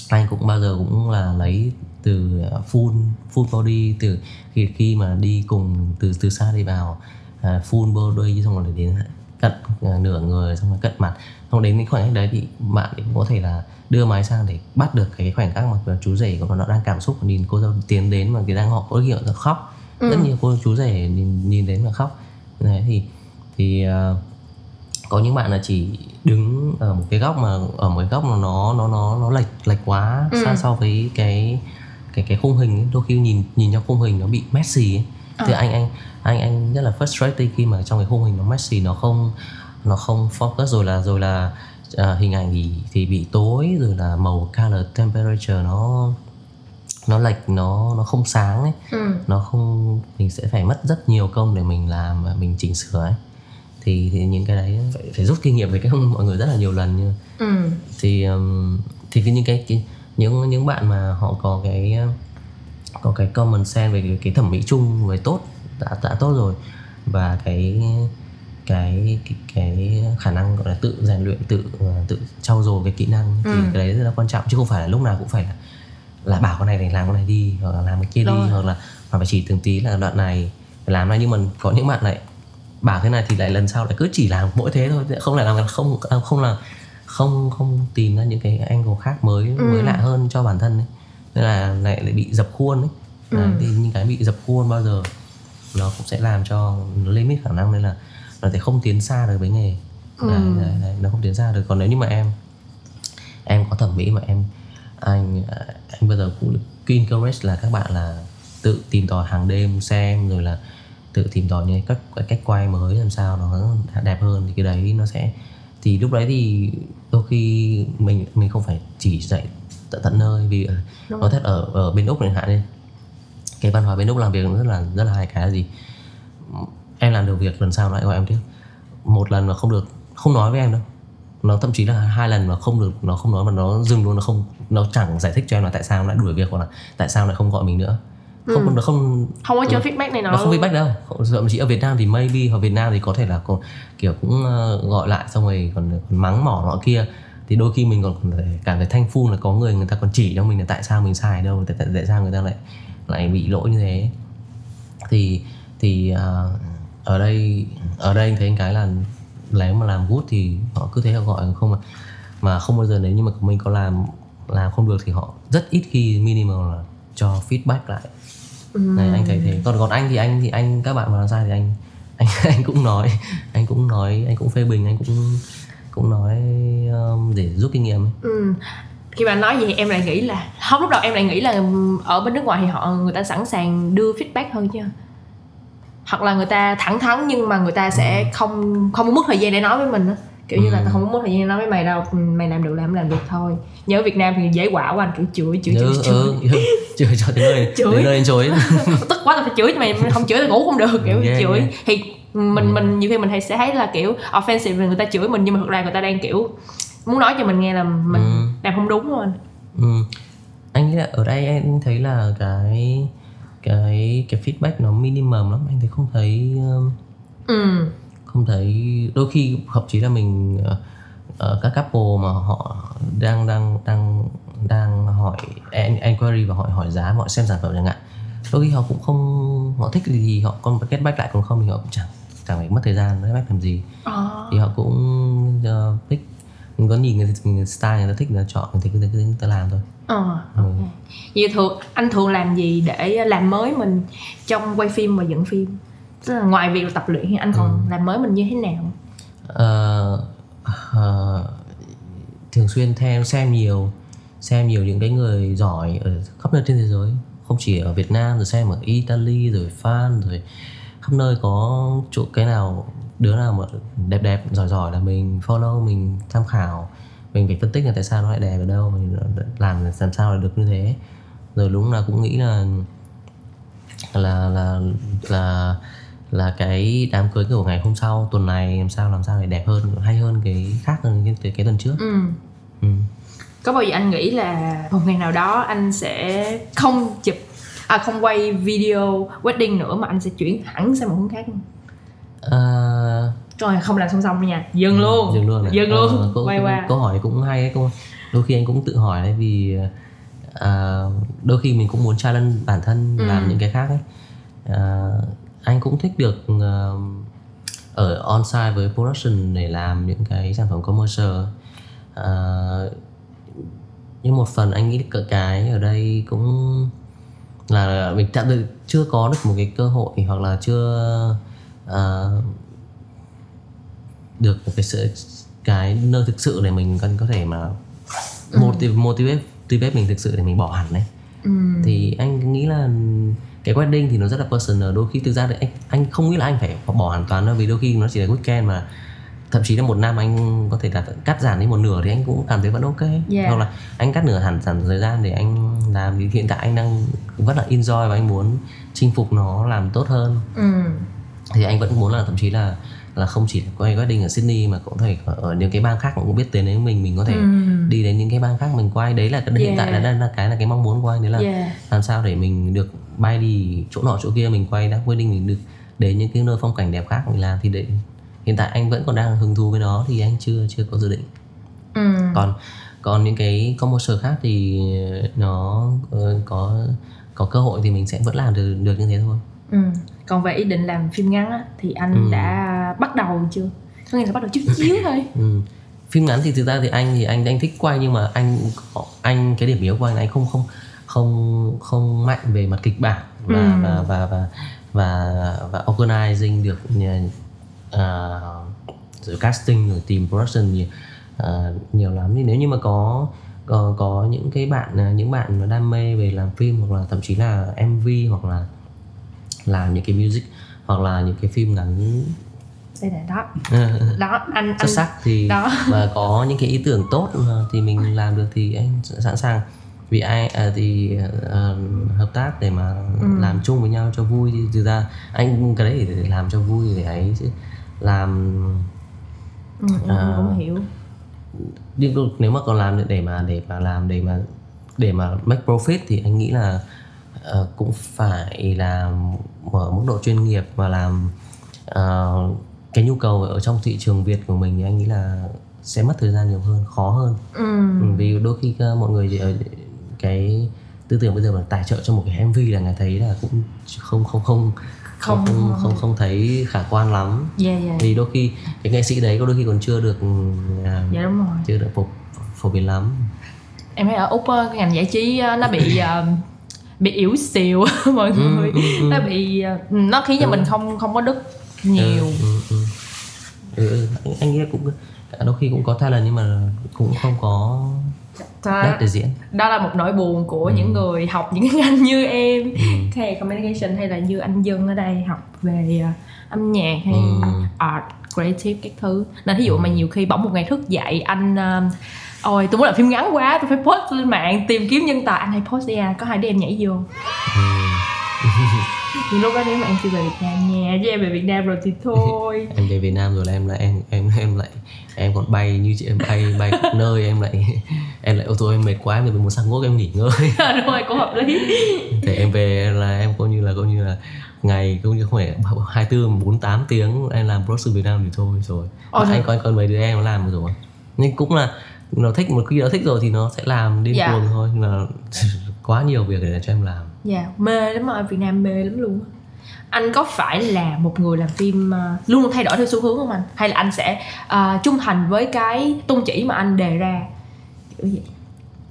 anh cũng bao giờ cũng là lấy từ full full body, từ khi khi mà đi cùng từ từ xa đi vào uh, full body, xong rồi đến cận uh, nửa người, xong rồi cận mặt, xong đến cái khoảnh khắc đấy thì bạn cũng có thể là đưa máy sang để bắt được cái khoảnh khắc mà chú rể của nó đang cảm xúc, nhìn cô dâu tiến đến mà cái đang họ có hiện tượng khóc ừ. rất nhiều, cô chú rể nhìn, nhìn đến mà khóc. Đấy thì thì uh, có những bạn là chỉ đứng ở một cái góc mà ở một cái góc mà nó nó nó nó lệch lệch quá ừ. xa so với cái cái cái khung hình ấy. Đôi khi nhìn nhìn theo khung hình nó bị messy ấy. Thì anh anh anh anh rất là frustrated khi mà trong cái khung hình nó messy, nó không nó không focus, rồi là rồi là uh, hình ảnh thì thì bị tối, rồi là màu color temperature nó nó lệch, nó nó không sáng ấy, ừ. nó không, mình sẽ phải mất rất nhiều công để mình làm và mình chỉnh sửa ấy. Thì, thì những cái đấy phải, phải rút kinh nghiệm về cái mọi người rất là nhiều lần như ừ. thì um, thì những cái, cái những những bạn mà họ có cái có cái common sense về cái, cái thẩm mỹ chung về tốt đã đã tốt rồi, và cái cái cái, cái khả năng gọi là tự rèn luyện, tự tự trau dồi cái kỹ năng ừ. thì cái đấy rất là quan trọng, chứ không phải là lúc nào cũng phải là, là bảo cái này này làm cái này đi, hoặc là làm cái kia đi, hoặc là mà phải chỉ từng tí là đoạn này phải làm này. Nhưng mà có những bạn này bảo thế này thì lại lần sau lại cứ chỉ làm mỗi thế thôi, không lại làm không không là không không tìm ra những cái angle khác mới ừ. mới lạ hơn cho bản thân ấy. Nên là lại lại bị dập khuôn ấy. Ừ. Là, thì những cái bị dập khuôn bao giờ nó cũng sẽ làm cho nó limit khả năng, nên là nó sẽ không tiến xa được với nghề. Ừ. Đấy, đấy, đấy, nó không tiến xa được. Còn nếu như mà em em có thẩm mỹ mà em anh anh bây giờ cũng encourage là các bạn là tự tìm tòi hàng đêm xem, rồi là tự tìm tòi những cách cách quay mới làm sao nó đẹp hơn, thì cái đấy nó sẽ, thì lúc đấy thì đôi khi mình mình không phải chỉ dạy tận tận nơi, vì đúng. Nó thật ở ở bên Úc chẳng hạn đi, cái văn hóa bên Úc làm việc rất là rất là hay. Cái là gì, em làm được việc lần sau nó lại gọi em tiếp, một lần mà không được không nói với em đâu, nó thậm chí là hai lần mà không được nó không nói mà nó dừng luôn, nó không nó chẳng giải thích cho em là tại sao nó lại đuổi việc, hoặc là tại sao lại không gọi mình nữa. Không, ừ. nó không không có chứa feedback này, nó nó không feedback đâu. Thậm chí ở Việt Nam thì maybe, ở Việt Nam thì có thể là còn, kiểu cũng gọi lại xong rồi còn, còn mắng mỏ nọ kia, thì đôi khi mình còn cảm thấy thankful là có người người ta còn chỉ cho mình là tại sao mình sai đâu, tại, tại, tại sao người ta lại lại bị lỗi như thế. Thì thì uh, ở đây ở đây anh thấy cái là nếu mà làm good thì họ cứ thế họ gọi, không mà mà không bao giờ nếu như mà mình có làm làm không được thì họ rất ít khi minimal là cho feedback lại. Này, anh thấy thế. Còn còn anh thì anh thì anh các bạn mà làm sai thì anh anh anh cũng nói, anh cũng nói, anh cũng phê bình, anh cũng cũng nói um, để rút kinh nghiệm. Ừ. Khi bạn nói vậy em lại nghĩ là không, lúc đầu em lại nghĩ là ở bên nước ngoài thì họ người ta sẵn sàng đưa feedback hơn chứ. Hoặc là người ta thẳng thắn nhưng mà người ta sẽ ừ. không không mất thời gian để nói với mình á. Kiểu ừ. như là tao không có muốn thời gian nói với mày đâu, mày làm được làm làm được thôi. Nhớ Việt Nam thì dễ quả của anh, kiểu chửi chửi chửi chửi chửi cho tới nơi chửi nơi anh chửi tức quá tao phải chửi mày, không chửi tao ngủ không được, kiểu yeah, chửi yeah. Thì mình mình nhiều khi mình hay sẽ thấy là kiểu offensive, người ta chửi mình nhưng mà thực ra người ta đang kiểu muốn nói cho mình nghe là mình ừ. làm không đúng thôi. Ừ. Anh nghĩ là ở đây anh thấy là cái cái cái feedback nó minimum lắm, anh thấy không thấy um... ừ. không thấy. Đôi khi thậm chí là mình uh, các couple mà họ đang đang đang đang hỏi inquiry và hỏi hỏi giá, họ xem sản phẩm chẳng hạn, đôi khi họ cũng không, họ thích gì thì họ còn phải get back lại, còn không thì họ cũng chẳng chẳng phải mất thời gian get back làm gì. Oh. Thì họ cũng uh, thích, có nhìn người style người ta thích, người ta chọn, người ta cứ người ta làm thôi. Ờ, ừ. okay. Vậy thường anh thường làm gì để làm mới mình trong quay phim và dựng phim? Tức là ngoài việc tập luyện thì anh còn ừ. làm mới mình như thế nào? Uh, uh, thường xuyên theo xem nhiều xem nhiều những cái người giỏi ở khắp nơi trên thế giới, không chỉ ở Việt Nam, rồi xem ở Italy, rồi Pháp, rồi khắp nơi có chỗ cái nào đứa nào mà đẹp đẹp giỏi giỏi là mình follow, mình tham khảo, mình phải phân tích là tại sao nó lại đẹp ở đâu, mình làm làm sao là được như thế. Rồi đúng là cũng nghĩ là là là là là cái đám cưới của ngày hôm sau, tuần này làm sao làm sao để đẹp hơn, hay hơn cái khác hơn cái, cái, cái tuần trước. Ừ. Ừ. Có bao giờ anh nghĩ là một ngày nào đó anh sẽ không chụp à không quay video wedding nữa mà anh sẽ chuyển hẳn sang một hướng khác không? À... Rồi không làm song song nha, dừng ừ, luôn, dừng luôn, này. dừng luôn. À, có, quay qua. Câu hỏi cũng hay đấy, câu đôi khi anh cũng tự hỏi đấy, vì à, đôi khi mình cũng muốn challenge bản thân ừ. làm những cái khác ấy. À, anh cũng thích được uh, ở on-site với production để làm những cái sản phẩm commercial. Uh, nhưng một phần anh nghĩ cái ở đây cũng là mình tạm thời chưa có được một cái cơ hội, hoặc là chưa uh, được một cái sự cái nơi thực sự để mình có thể mà motivate, motivate mình thực sự để mình bỏ hẳn đấy. Ừ. Thì anh nghĩ là cái wedding thì nó rất là personal. Đôi khi thực ra anh, anh không nghĩ là anh phải bỏ hoàn toàn đâu, vì đôi khi nó chỉ là weekend mà thậm chí là một năm anh có thể là cắt giảm đến một nửa thì anh cũng cảm thấy vẫn ok. Yeah. Hoặc là anh cắt nửa hẳn giảm thời gian để anh làm, thì hiện tại anh đang rất là enjoy và anh muốn chinh phục nó, làm tốt hơn. Ừ. Thì anh vẫn muốn là thậm chí là là không chỉ quay wedding ở Sydney mà cũng thể ở những cái bang khác cũng biết tới đến mình, mình có thể ừ. đi đến những cái bang khác mình quay. Đấy là cái hiện yeah. tại là đang là cái là cái mong muốn của anh, đấy là yeah. làm sao để mình được bay đi chỗ nọ chỗ kia, mình quay đã wedding, mình được đến những cái nơi phong cảnh đẹp khác mình làm. Thì để hiện tại anh vẫn còn đang hứng thú với nó thì anh chưa chưa có dự định. Ừ. Còn còn những cái commercial khác thì nó có có cơ hội thì mình sẽ vẫn làm được được như thế thôi. Ừ. Còn về ý định làm phim ngắn á, thì anh ừ. đã bắt đầu chưa? Có nghĩa là bắt đầu chút xíu thôi. Ừ. Phim ngắn thì thực ra thì anh thì anh anh thích quay, nhưng mà anh anh cái điểm yếu của anh là anh không không không không mạnh về mặt kịch bản và ừ. và, và và và và organizing được. Uh, rồi casting rồi team production nhiều, uh, nhiều lắm. Thì nếu như mà có có, có những cái bạn những bạn nó đam mê về làm phim, hoặc là thậm chí là em vê, hoặc là làm những cái music, hoặc là những cái phim ngắn đây này đó đó anh xuất sắc thì đó. Và có những cái ý tưởng tốt thì mình làm được thì anh sẵn sàng vì ai à, thì à, hợp tác để mà ừ. làm chung với nhau cho vui. Thì thực ra anh cái đấy để làm cho vui để ấy chứ làm ừ, à, em cũng hiểu. Nhưng nếu mà còn làm để mà để mà làm để mà để mà make profit thì anh nghĩ là à, cũng phải làm ở mức độ chuyên nghiệp và làm à, cái nhu cầu ở trong thị trường Việt của mình thì anh nghĩ là sẽ mất thời gian nhiều hơn, khó hơn. Ừ. Vì đôi khi mọi người ở cái tư tưởng bây giờ là tài trợ cho một cái em vê là người thấy là cũng không không không không không không, không thấy khả quan lắm. Yeah, yeah. Vì đôi khi cái nghệ sĩ đấy có đôi khi còn chưa được uh, dạ, đúng rồi. Chưa được phổ phổ biến lắm. Em thấy ở Úc cái ngành giải trí nó bị uh, bị yếu xìu mọi người. Ừ, ừ, nó bị nó khiến cho ừ. mình không không có đức nhiều. Ừ, ừ, ừ. Ừ, anh nghĩ cũng đôi khi cũng có talent nhưng mà cũng không có đất để diễn. Đó là một nỗi buồn của ừ. những người học những cái ngành như em ừ. hay communication, hay là như anh Dân ở đây học về âm nhạc hay ừ. art, creative các thứ. Nên thí dụ ừ. mà nhiều khi bỗng một ngày thức dậy anh ôi tôi muốn làm phim ngắn quá, tôi phải post lên mạng tìm kiếm nhân tài, anh hãy post đi à, có hai đứa em nhảy vô. Thì lúc đó nếu mà em chưa về Việt Nam nha, chứ em về Việt Nam rồi thì thôi. Em về Việt Nam rồi là em lại em em em lại em còn bay như chị, em bay bay khắp nơi, em lại em lại ô tô em mệt quá, em lại muốn sang ngốc em nghỉ ngơi. Đúng rồi, cũng hợp lý. Thì em về là em coi như là coi như là ngày cũng như không phải hai tư bốn tám tiếng em làm producer Việt Nam thì thôi rồi. Ôi anh coi con mấy đứa em nó làm rồi, nhưng cũng là nó thích, một khi nó thích rồi thì nó sẽ làm điên cuồng dạ. thôi, nhưng mà quá nhiều việc để cho em làm. Dạ, yeah, mê lắm ở Việt Nam, mê lắm luôn. Anh có phải là một người làm phim uh, luôn thay đổi theo xu hướng không anh? Hay là anh sẽ uh, trung thành với cái tôn chỉ mà anh đề ra? Kiểu vậy.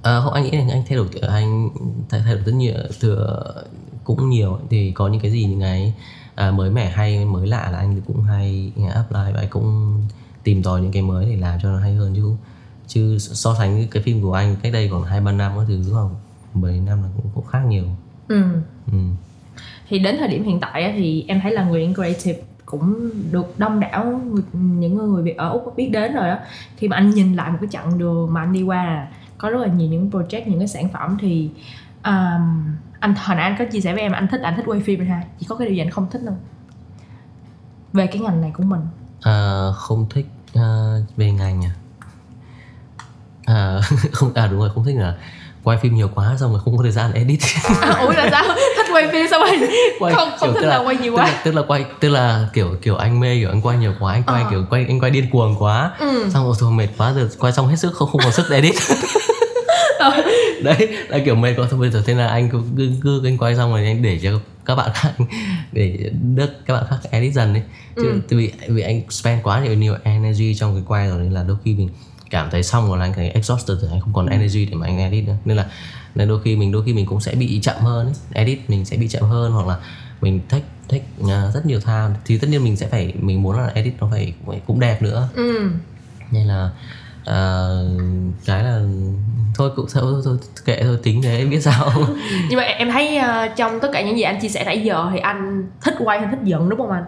À, không, anh nghĩ là anh thay đổi, anh thay, thay đổi rất nhiều, thừa cũng nhiều. Thì có những cái gì, những cái uh, mới mẻ hay, mới lạ là anh cũng hay apply và anh cũng tìm tòi những cái mới để làm cho nó hay hơn chứ. Chứ so sánh cái phim của anh cách đây còn hai ba năm, có thứ đúng không? bảy năm là cũng khác nhiều. Ừ. Ừ. Thì đến thời điểm hiện tại thì em thấy là Nguyen Creative cũng được đông đảo những người Việt ở Úc biết đến rồi đó. Khi mà anh nhìn lại một cái chặng đường mà anh đi qua, có rất là nhiều những project, những cái sản phẩm thì um, anh hồi nãy anh có chia sẻ với em anh thích anh thích quay phim rồi ha. Chỉ có cái điều gì anh không thích không? Về cái ngành này của mình. À, không thích uh, về ngành à? À, không, à đúng rồi, không thích là quay phim nhiều quá xong rồi không có thời gian edit. À, ủa là sao? Thích quay phim xong rồi quay, không không thích là, là quay nhiều quá. Tức là, tức là quay tức là kiểu kiểu anh mê kiểu anh quay nhiều quá, anh quay à. kiểu quay anh quay điên cuồng quá. Ừ. Xong rồi thôi mệt quá rồi quay xong hết sức không không còn sức edit. Đấy là kiểu mệt quá thôi bây giờ thế là anh cứ cứ, cứ anh quay xong rồi anh để cho các bạn khác để đứt các bạn khác edit dần đấy. Chứ ừ. vì vì anh spend quá nhiều, nhiều energy trong cái quay rồi nên là đôi khi mình cảm thấy xong rồi là anh thấy exhausted rồi, anh không còn energy để mà anh edit nữa, nên là nên đôi khi mình đôi khi mình cũng sẽ bị chậm hơn ấy. Edit mình sẽ bị chậm hơn hoặc là mình take take uh, rất nhiều time thì tất nhiên mình sẽ phải mình muốn là edit nó phải cũng đẹp nữa. Ừ. Nên là uh, cái là thôi cũng thôi, thôi, thôi kệ thôi tính thế biết sao. Nhưng mà em thấy uh, trong tất cả những gì anh chia sẻ nãy giờ thì anh thích quay hơn thích giận đúng không anh?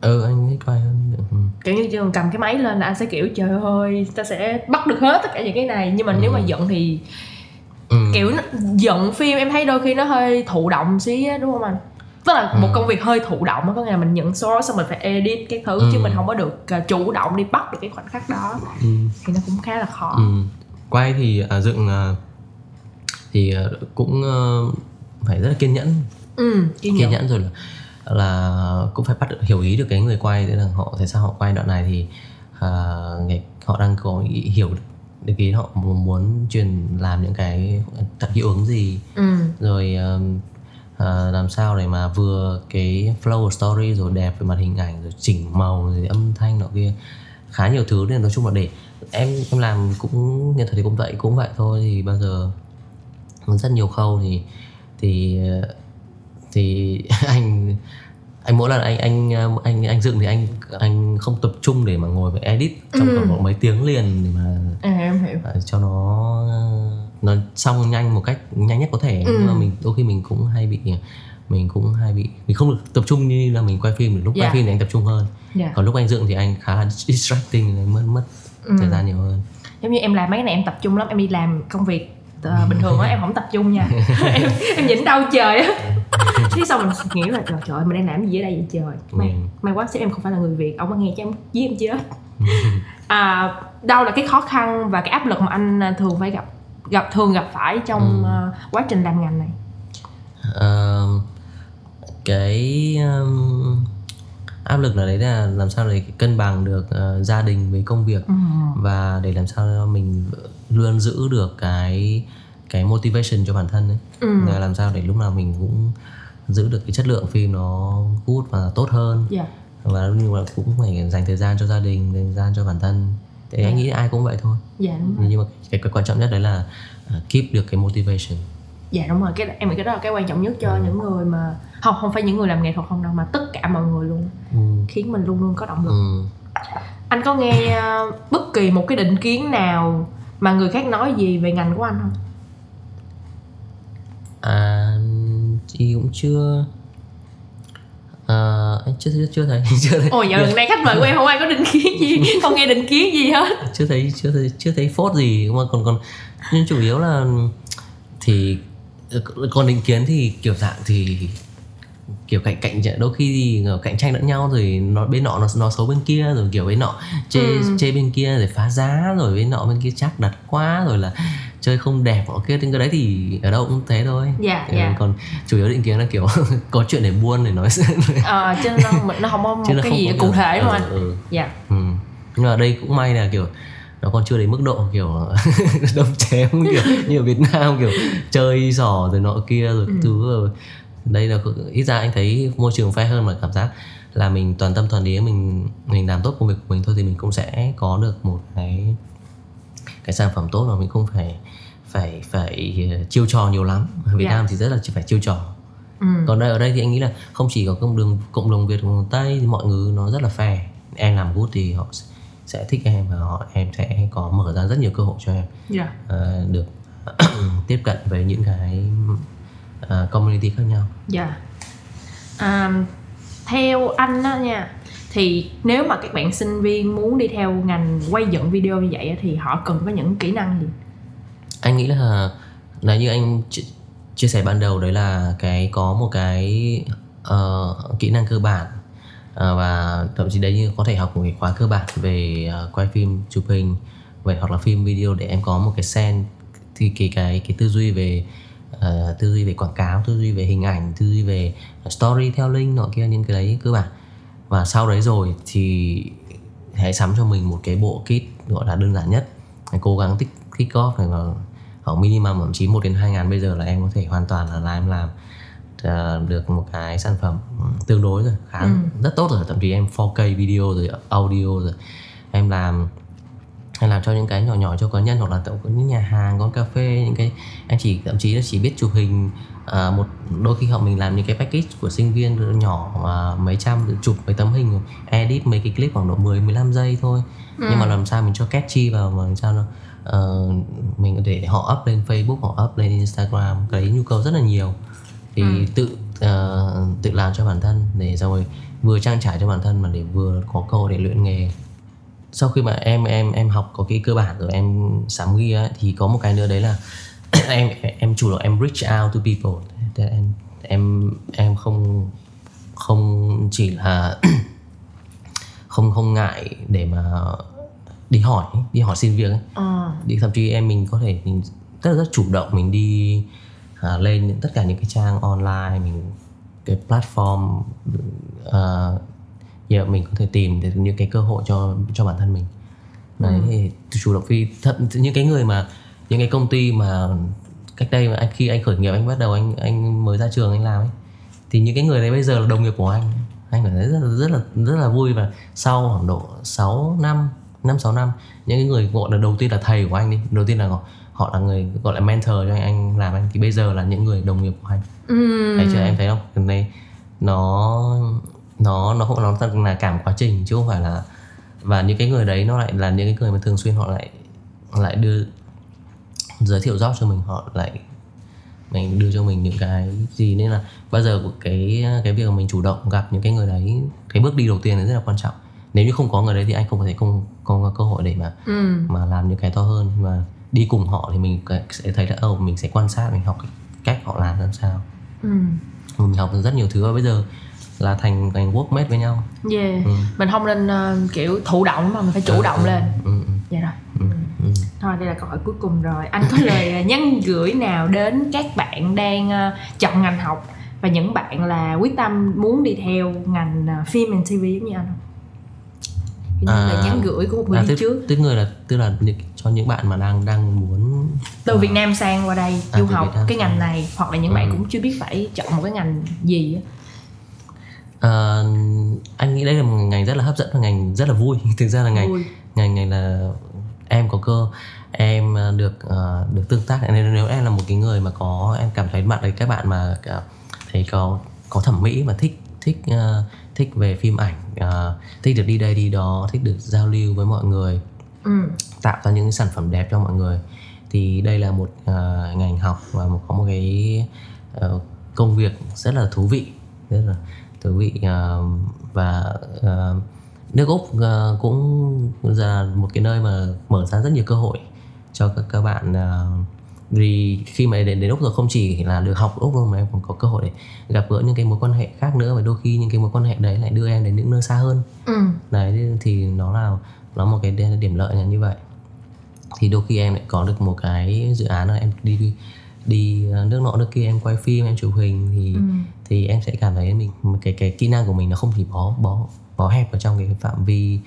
Ừ anh thích quay hơn ừ. Kiểu như trường cầm cái máy lên là anh sẽ kiểu trời ơi ta sẽ bắt được hết tất cả những cái này, nhưng mà ừ. nếu mà giận thì ừ. kiểu giận phim em thấy đôi khi nó hơi thụ động xí á đúng không anh? Tức là một ừ. công việc hơi thụ động, có nghĩa là mình nhận source xong mình phải edit cái thứ ừ. chứ mình không có được chủ động đi bắt được cái khoảnh khắc đó ừ. thì nó cũng khá là khó. ừ. Quay thì à, dựng à, thì à, cũng à, phải rất là kiên nhẫn, ừ, kiên, kiên nhẫn rồi là, là cũng phải bắt được, hiểu ý được cái người quay, thế là họ tại sao họ quay đoạn này thì à, họ đang có ý, hiểu được cái họ muốn truyền làm những cái tạo hiệu ứng gì, ừ. rồi à, à, làm sao để mà vừa cái flow story rồi đẹp về mặt hình ảnh rồi chỉnh màu rồi âm thanh nọ kia, khá nhiều thứ nên nói chung là để em em làm cũng nhân thật thì cũng vậy cũng vậy thôi thì bao giờ rất nhiều khâu thì thì thì anh anh mỗi lần anh anh anh anh, anh dựng thì anh anh không tập trung để mà ngồi và edit trong khoảng ừ. mấy tiếng liền để mà à, em hiểu. Cho nó nó xong nhanh một cách nhanh nhất có thể, ừ. nhưng mà mình đôi khi mình cũng hay bị mình cũng hay bị mình không được tập trung như là mình quay phim. Lúc yeah. quay phim thì anh tập trung hơn, yeah. còn lúc anh dựng thì anh khá là distracting, mất mất ừ. thời gian nhiều hơn. Giống như em làm mấy cái này em tập trung lắm, em đi làm công việc uh, bình thường á em không tập trung nha. em em nhìn đau trời á. Thế xong mình nghĩ là trời trời mình đang làm gì ở đây vậy trời, may ừ. may quá sếp em không phải là người Việt, ông mà nghe cho em giết em chết. À, đâu là cái khó khăn và cái áp lực mà anh thường phải gặp gặp thường gặp phải trong ừ. uh, quá trình làm ngành này? Uh, cái um, áp lực là đấy là làm sao để cân bằng được uh, gia đình với công việc, ừ. và để làm sao mình luôn giữ được cái cái motivation cho bản thân ấy, ừ. là làm sao để lúc nào mình cũng giữ được cái chất lượng phim nó good và tốt hơn, yeah. và nhưng mà cũng phải dành thời gian cho gia đình, dành thời gian cho bản thân. Thì yeah. anh nghĩ ai cũng vậy thôi. Dạ, nhưng mà cái, cái quan trọng nhất đấy là uh, keep được cái motivation. Dạ đúng rồi, cái em nghĩ cái đó là cái quan trọng nhất cho ừ. những người mà không không phải những người làm nghệ thuật không đâu mà tất cả mọi người luôn, ừ. khiến mình luôn luôn có động lực. Ừ. Anh có nghe uh, bất kỳ một cái định kiến nào mà người khác nói gì về ngành của anh không? À, chị cũng chưa. Ờ, uh, chưa, chưa, chưa thấy chưa thấy. Ôi, giờ gần đây khách mời của em không ai có định kiến gì, không nghe định kiến gì hết. Chưa thấy, chưa thấy, chưa thấy phốt gì, mà còn còn nhưng chủ yếu là thì còn định kiến thì kiểu dạng thì kiểu cạnh cạnh đôi khi thì cạnh tranh lẫn nhau rồi nó bên nọ nó nó xấu bên kia rồi kiểu bên nọ chê ừ. chê bên kia rồi phá giá rồi bên nọ bên kia chắc đặt quá rồi là chơi không đẹp hoặc kia cái đấy thì ở đâu cũng thế thôi. Dạ, ừ, dạ. Còn chủ yếu định kiến là kiểu có chuyện để buôn để nói. Ờ chứ nó nó không có một cái gì cụ thể đâu anh. Ừ. Dạ. Ừ. Nhưng mà đây cũng may là kiểu nó còn chưa đến mức độ kiểu đâm chém kiểu như ở Việt Nam kiểu chơi sỏ rồi nọ kia rồi ừ. thứ rồi. Đây là ít ra anh thấy môi trường fair hơn, mà cảm giác là mình toàn tâm toàn ý mình mình làm tốt công việc của mình thôi thì mình cũng sẽ có được một cái cái sản phẩm tốt, mà mình không phải phải phải chiêu trò nhiều lắm. Ở Việt yeah. Nam thì rất là chỉ phải chiêu trò. Ừ. Còn đây ở đây thì anh nghĩ là không chỉ có cộng đồng cộng đồng Việt cộng đồng Tây thì mọi người nó rất là fair. Em làm good thì họ sẽ thích em và họ em sẽ có mở ra rất nhiều cơ hội cho em yeah. à, được tiếp cận với những cái uh, community khác nhau. Dạ. Yeah. Um, theo anh đó nha, thì nếu mà các bạn sinh viên muốn đi theo ngành quay dựng video như vậy thì họ cần có những kỹ năng gì? Anh nghĩ là là như anh chia, chia sẻ ban đầu, đấy là cái có một cái uh, kỹ năng cơ bản uh, và thậm chí đấy như có thể học một cái khóa cơ bản về uh, quay phim chụp hình vậy hoặc là phim video để em có một cái sense thì cái cái cái tư duy về uh, tư duy về quảng cáo, tư duy về hình ảnh, tư duy về storytelling nọ kia, những cái đấy cơ bản. Và sau đấy rồi thì hãy sắm cho mình một cái bộ kit gọi là đơn giản nhất, hãy cố gắng tích tích góp này vào khoảng minimum thậm chí một đến hai ngàn bây giờ là em có thể hoàn toàn là, là em làm uh, được một cái sản phẩm tương đối rồi, khá ừ. rất tốt rồi, thậm chí em four K video rồi audio rồi em làm em làm cho những cái nhỏ nhỏ cho cá nhân hoặc là có những nhà hàng, quán cà phê, những cái em chỉ thậm chí là chỉ biết chụp hình. À, một đôi khi họ mình làm những cái package của sinh viên nhỏ mà mấy trăm chụp mấy tấm hình edit mấy cái clip khoảng độ mười mười lăm giây thôi, ừ. nhưng mà làm sao mình cho catchy vào, mà làm sao nó uh, mình để họ up lên Facebook, họ up lên Instagram, cái nhu cầu rất là nhiều. Thì ừ. tự uh, tự làm cho bản thân để rồi vừa trang trải cho bản thân mà để vừa có câu để luyện nghề. Sau khi mà em em em học có cái cơ bản rồi, em sắm ghi ấy, thì có một cái nữa đấy là em em chủ động em reach out to people. em em em không không chỉ là không không ngại để mà đi hỏi đi hỏi xin việc ấy. À. Đi thậm chí em mình có thể mình rất rất chủ động mình đi à, lên những tất cả những cái trang online, mình cái platform à, giờ mình có thể tìm được những cái cơ hội cho cho bản thân mình. Đấy, ừ. thì chủ động phi thậm những cái người mà những cái công ty mà cách đây mà anh, khi anh khởi nghiệp, anh bắt đầu anh anh mới ra trường anh làm ấy, thì những cái người đấy bây giờ là đồng nghiệp của anh. Anh cảm thấy rất là rất là rất là vui, và sau khoảng độ sáu năm năm sáu năm những cái người gọi là đầu tiên là thầy của anh đi, đầu tiên là họ, họ là người gọi là mentor cho anh, anh làm anh thì bây giờ là những người đồng nghiệp của anh. Ừ. Thấy chưa, em thấy không? Cái này nó nó nó không nó là cả một quá trình chứ không phải là, và những cái người đấy nó lại là những cái người mà thường xuyên họ lại lại đưa giới thiệu job cho mình, họ lại mình đưa cho mình những cái gì, nên là bao giờ cái cái việc mà mình chủ động gặp những cái người đấy, cái bước đi đầu tiên rất là quan trọng. Nếu như không có người đấy thì anh không có thể không không có cơ hội để mà ừ. mà làm những cái to hơn, mà đi cùng họ thì mình sẽ thấy là ồ oh, mình sẽ quan sát, mình học cách họ làm làm sao. Ừ. Mình học được rất nhiều thứ, và bây giờ là thành thành workmate với nhau. Yeah. Ừ. Mình không nên uh, kiểu thụ động mà mình phải chủ ừ, động ừ, lên. Ừ, ừ. Dạ rồi. Ừ. Ừ. Thôi đây là câu hỏi cuối cùng rồi. Anh có lời nhắn gửi nào đến các bạn đang uh, chọn ngành học và những bạn là quyết tâm muốn đi theo ngành uh, phim and ti vi giống như anh không? Những à, lời nhắn gửi của một người à, đi tức, trước. Tức người là tức là cho những bạn mà đang đang muốn từ uh, Việt Nam sang qua đây à, du học cái ngành này, hoặc là những ừ. bạn cũng chưa biết phải chọn một cái ngành gì á. Uh, anh nghĩ đây là một ngành rất là hấp dẫn và ngành rất là vui. Thực ra là ngành vui. ngành này là em có cơ em được uh, được tương tác, nên nếu em là một cái người mà có em cảm thấy bạn đấy các bạn mà thấy có có thẩm mỹ mà thích thích uh, thích về phim ảnh, uh, thích được đi đây đi đó, thích được giao lưu với mọi người, ừ. tạo ra những sản phẩm đẹp cho mọi người, thì đây là một uh, ngành học và một, có một cái uh, công việc rất là thú vị, rất là thú vị. Uh, và uh, nước Úc uh, cũng là một cái nơi mà mở ra rất nhiều cơ hội cho các, các bạn. Uh, vì khi mà đến đến Úc rồi không chỉ là được học Úc đâu, mà em còn có cơ hội để gặp gỡ những cái mối quan hệ khác nữa, và đôi khi những cái mối quan hệ đấy lại đưa em đến những nơi xa hơn. Ừ. Đấy thì nó là nó một cái điểm lợi là như vậy. Thì đôi khi em lại có được một cái dự án là em đi đi nước nọ nước kia, em quay phim, em chụp hình, thì ừ. thì em sẽ cảm thấy mình cái cái kỹ năng của mình nó không chỉ bó bó bó hẹp ở trong cái phạm vi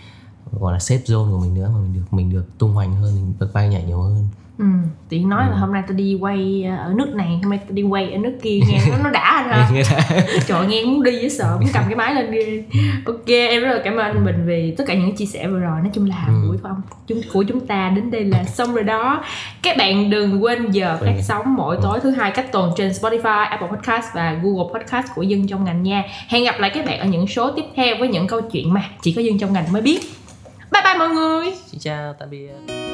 gọi là safe zone của mình nữa, mà mình được mình được tung hoành hơn, mình được bay nhảy nhiều hơn. Ừ, tiện nói ừ. là hôm nay tao đi quay ở nước này, hôm nay tao đi quay ở nước kia, nghe nó, nó đã anh ha. Trời, nghe muốn đi dễ sợ, muốn cầm cái máy lên đi. Ok, em rất là cảm ơn Bình vì tất cả những chia sẻ vừa rồi. Nói chung là ừ. buổi không chúng của chúng ta đến đây là xong rồi đó. Các bạn đừng quên giờ phát sóng mỗi tối thứ hai cách tuần trên Spotify, Apple Podcast và Google Podcast của Dân Trong Ngành nha. Hẹn gặp lại các bạn ở những số tiếp theo với những câu chuyện mà chỉ có Dân Trong Ngành mới biết. Bye bye mọi người. Xin chào, tạm biệt.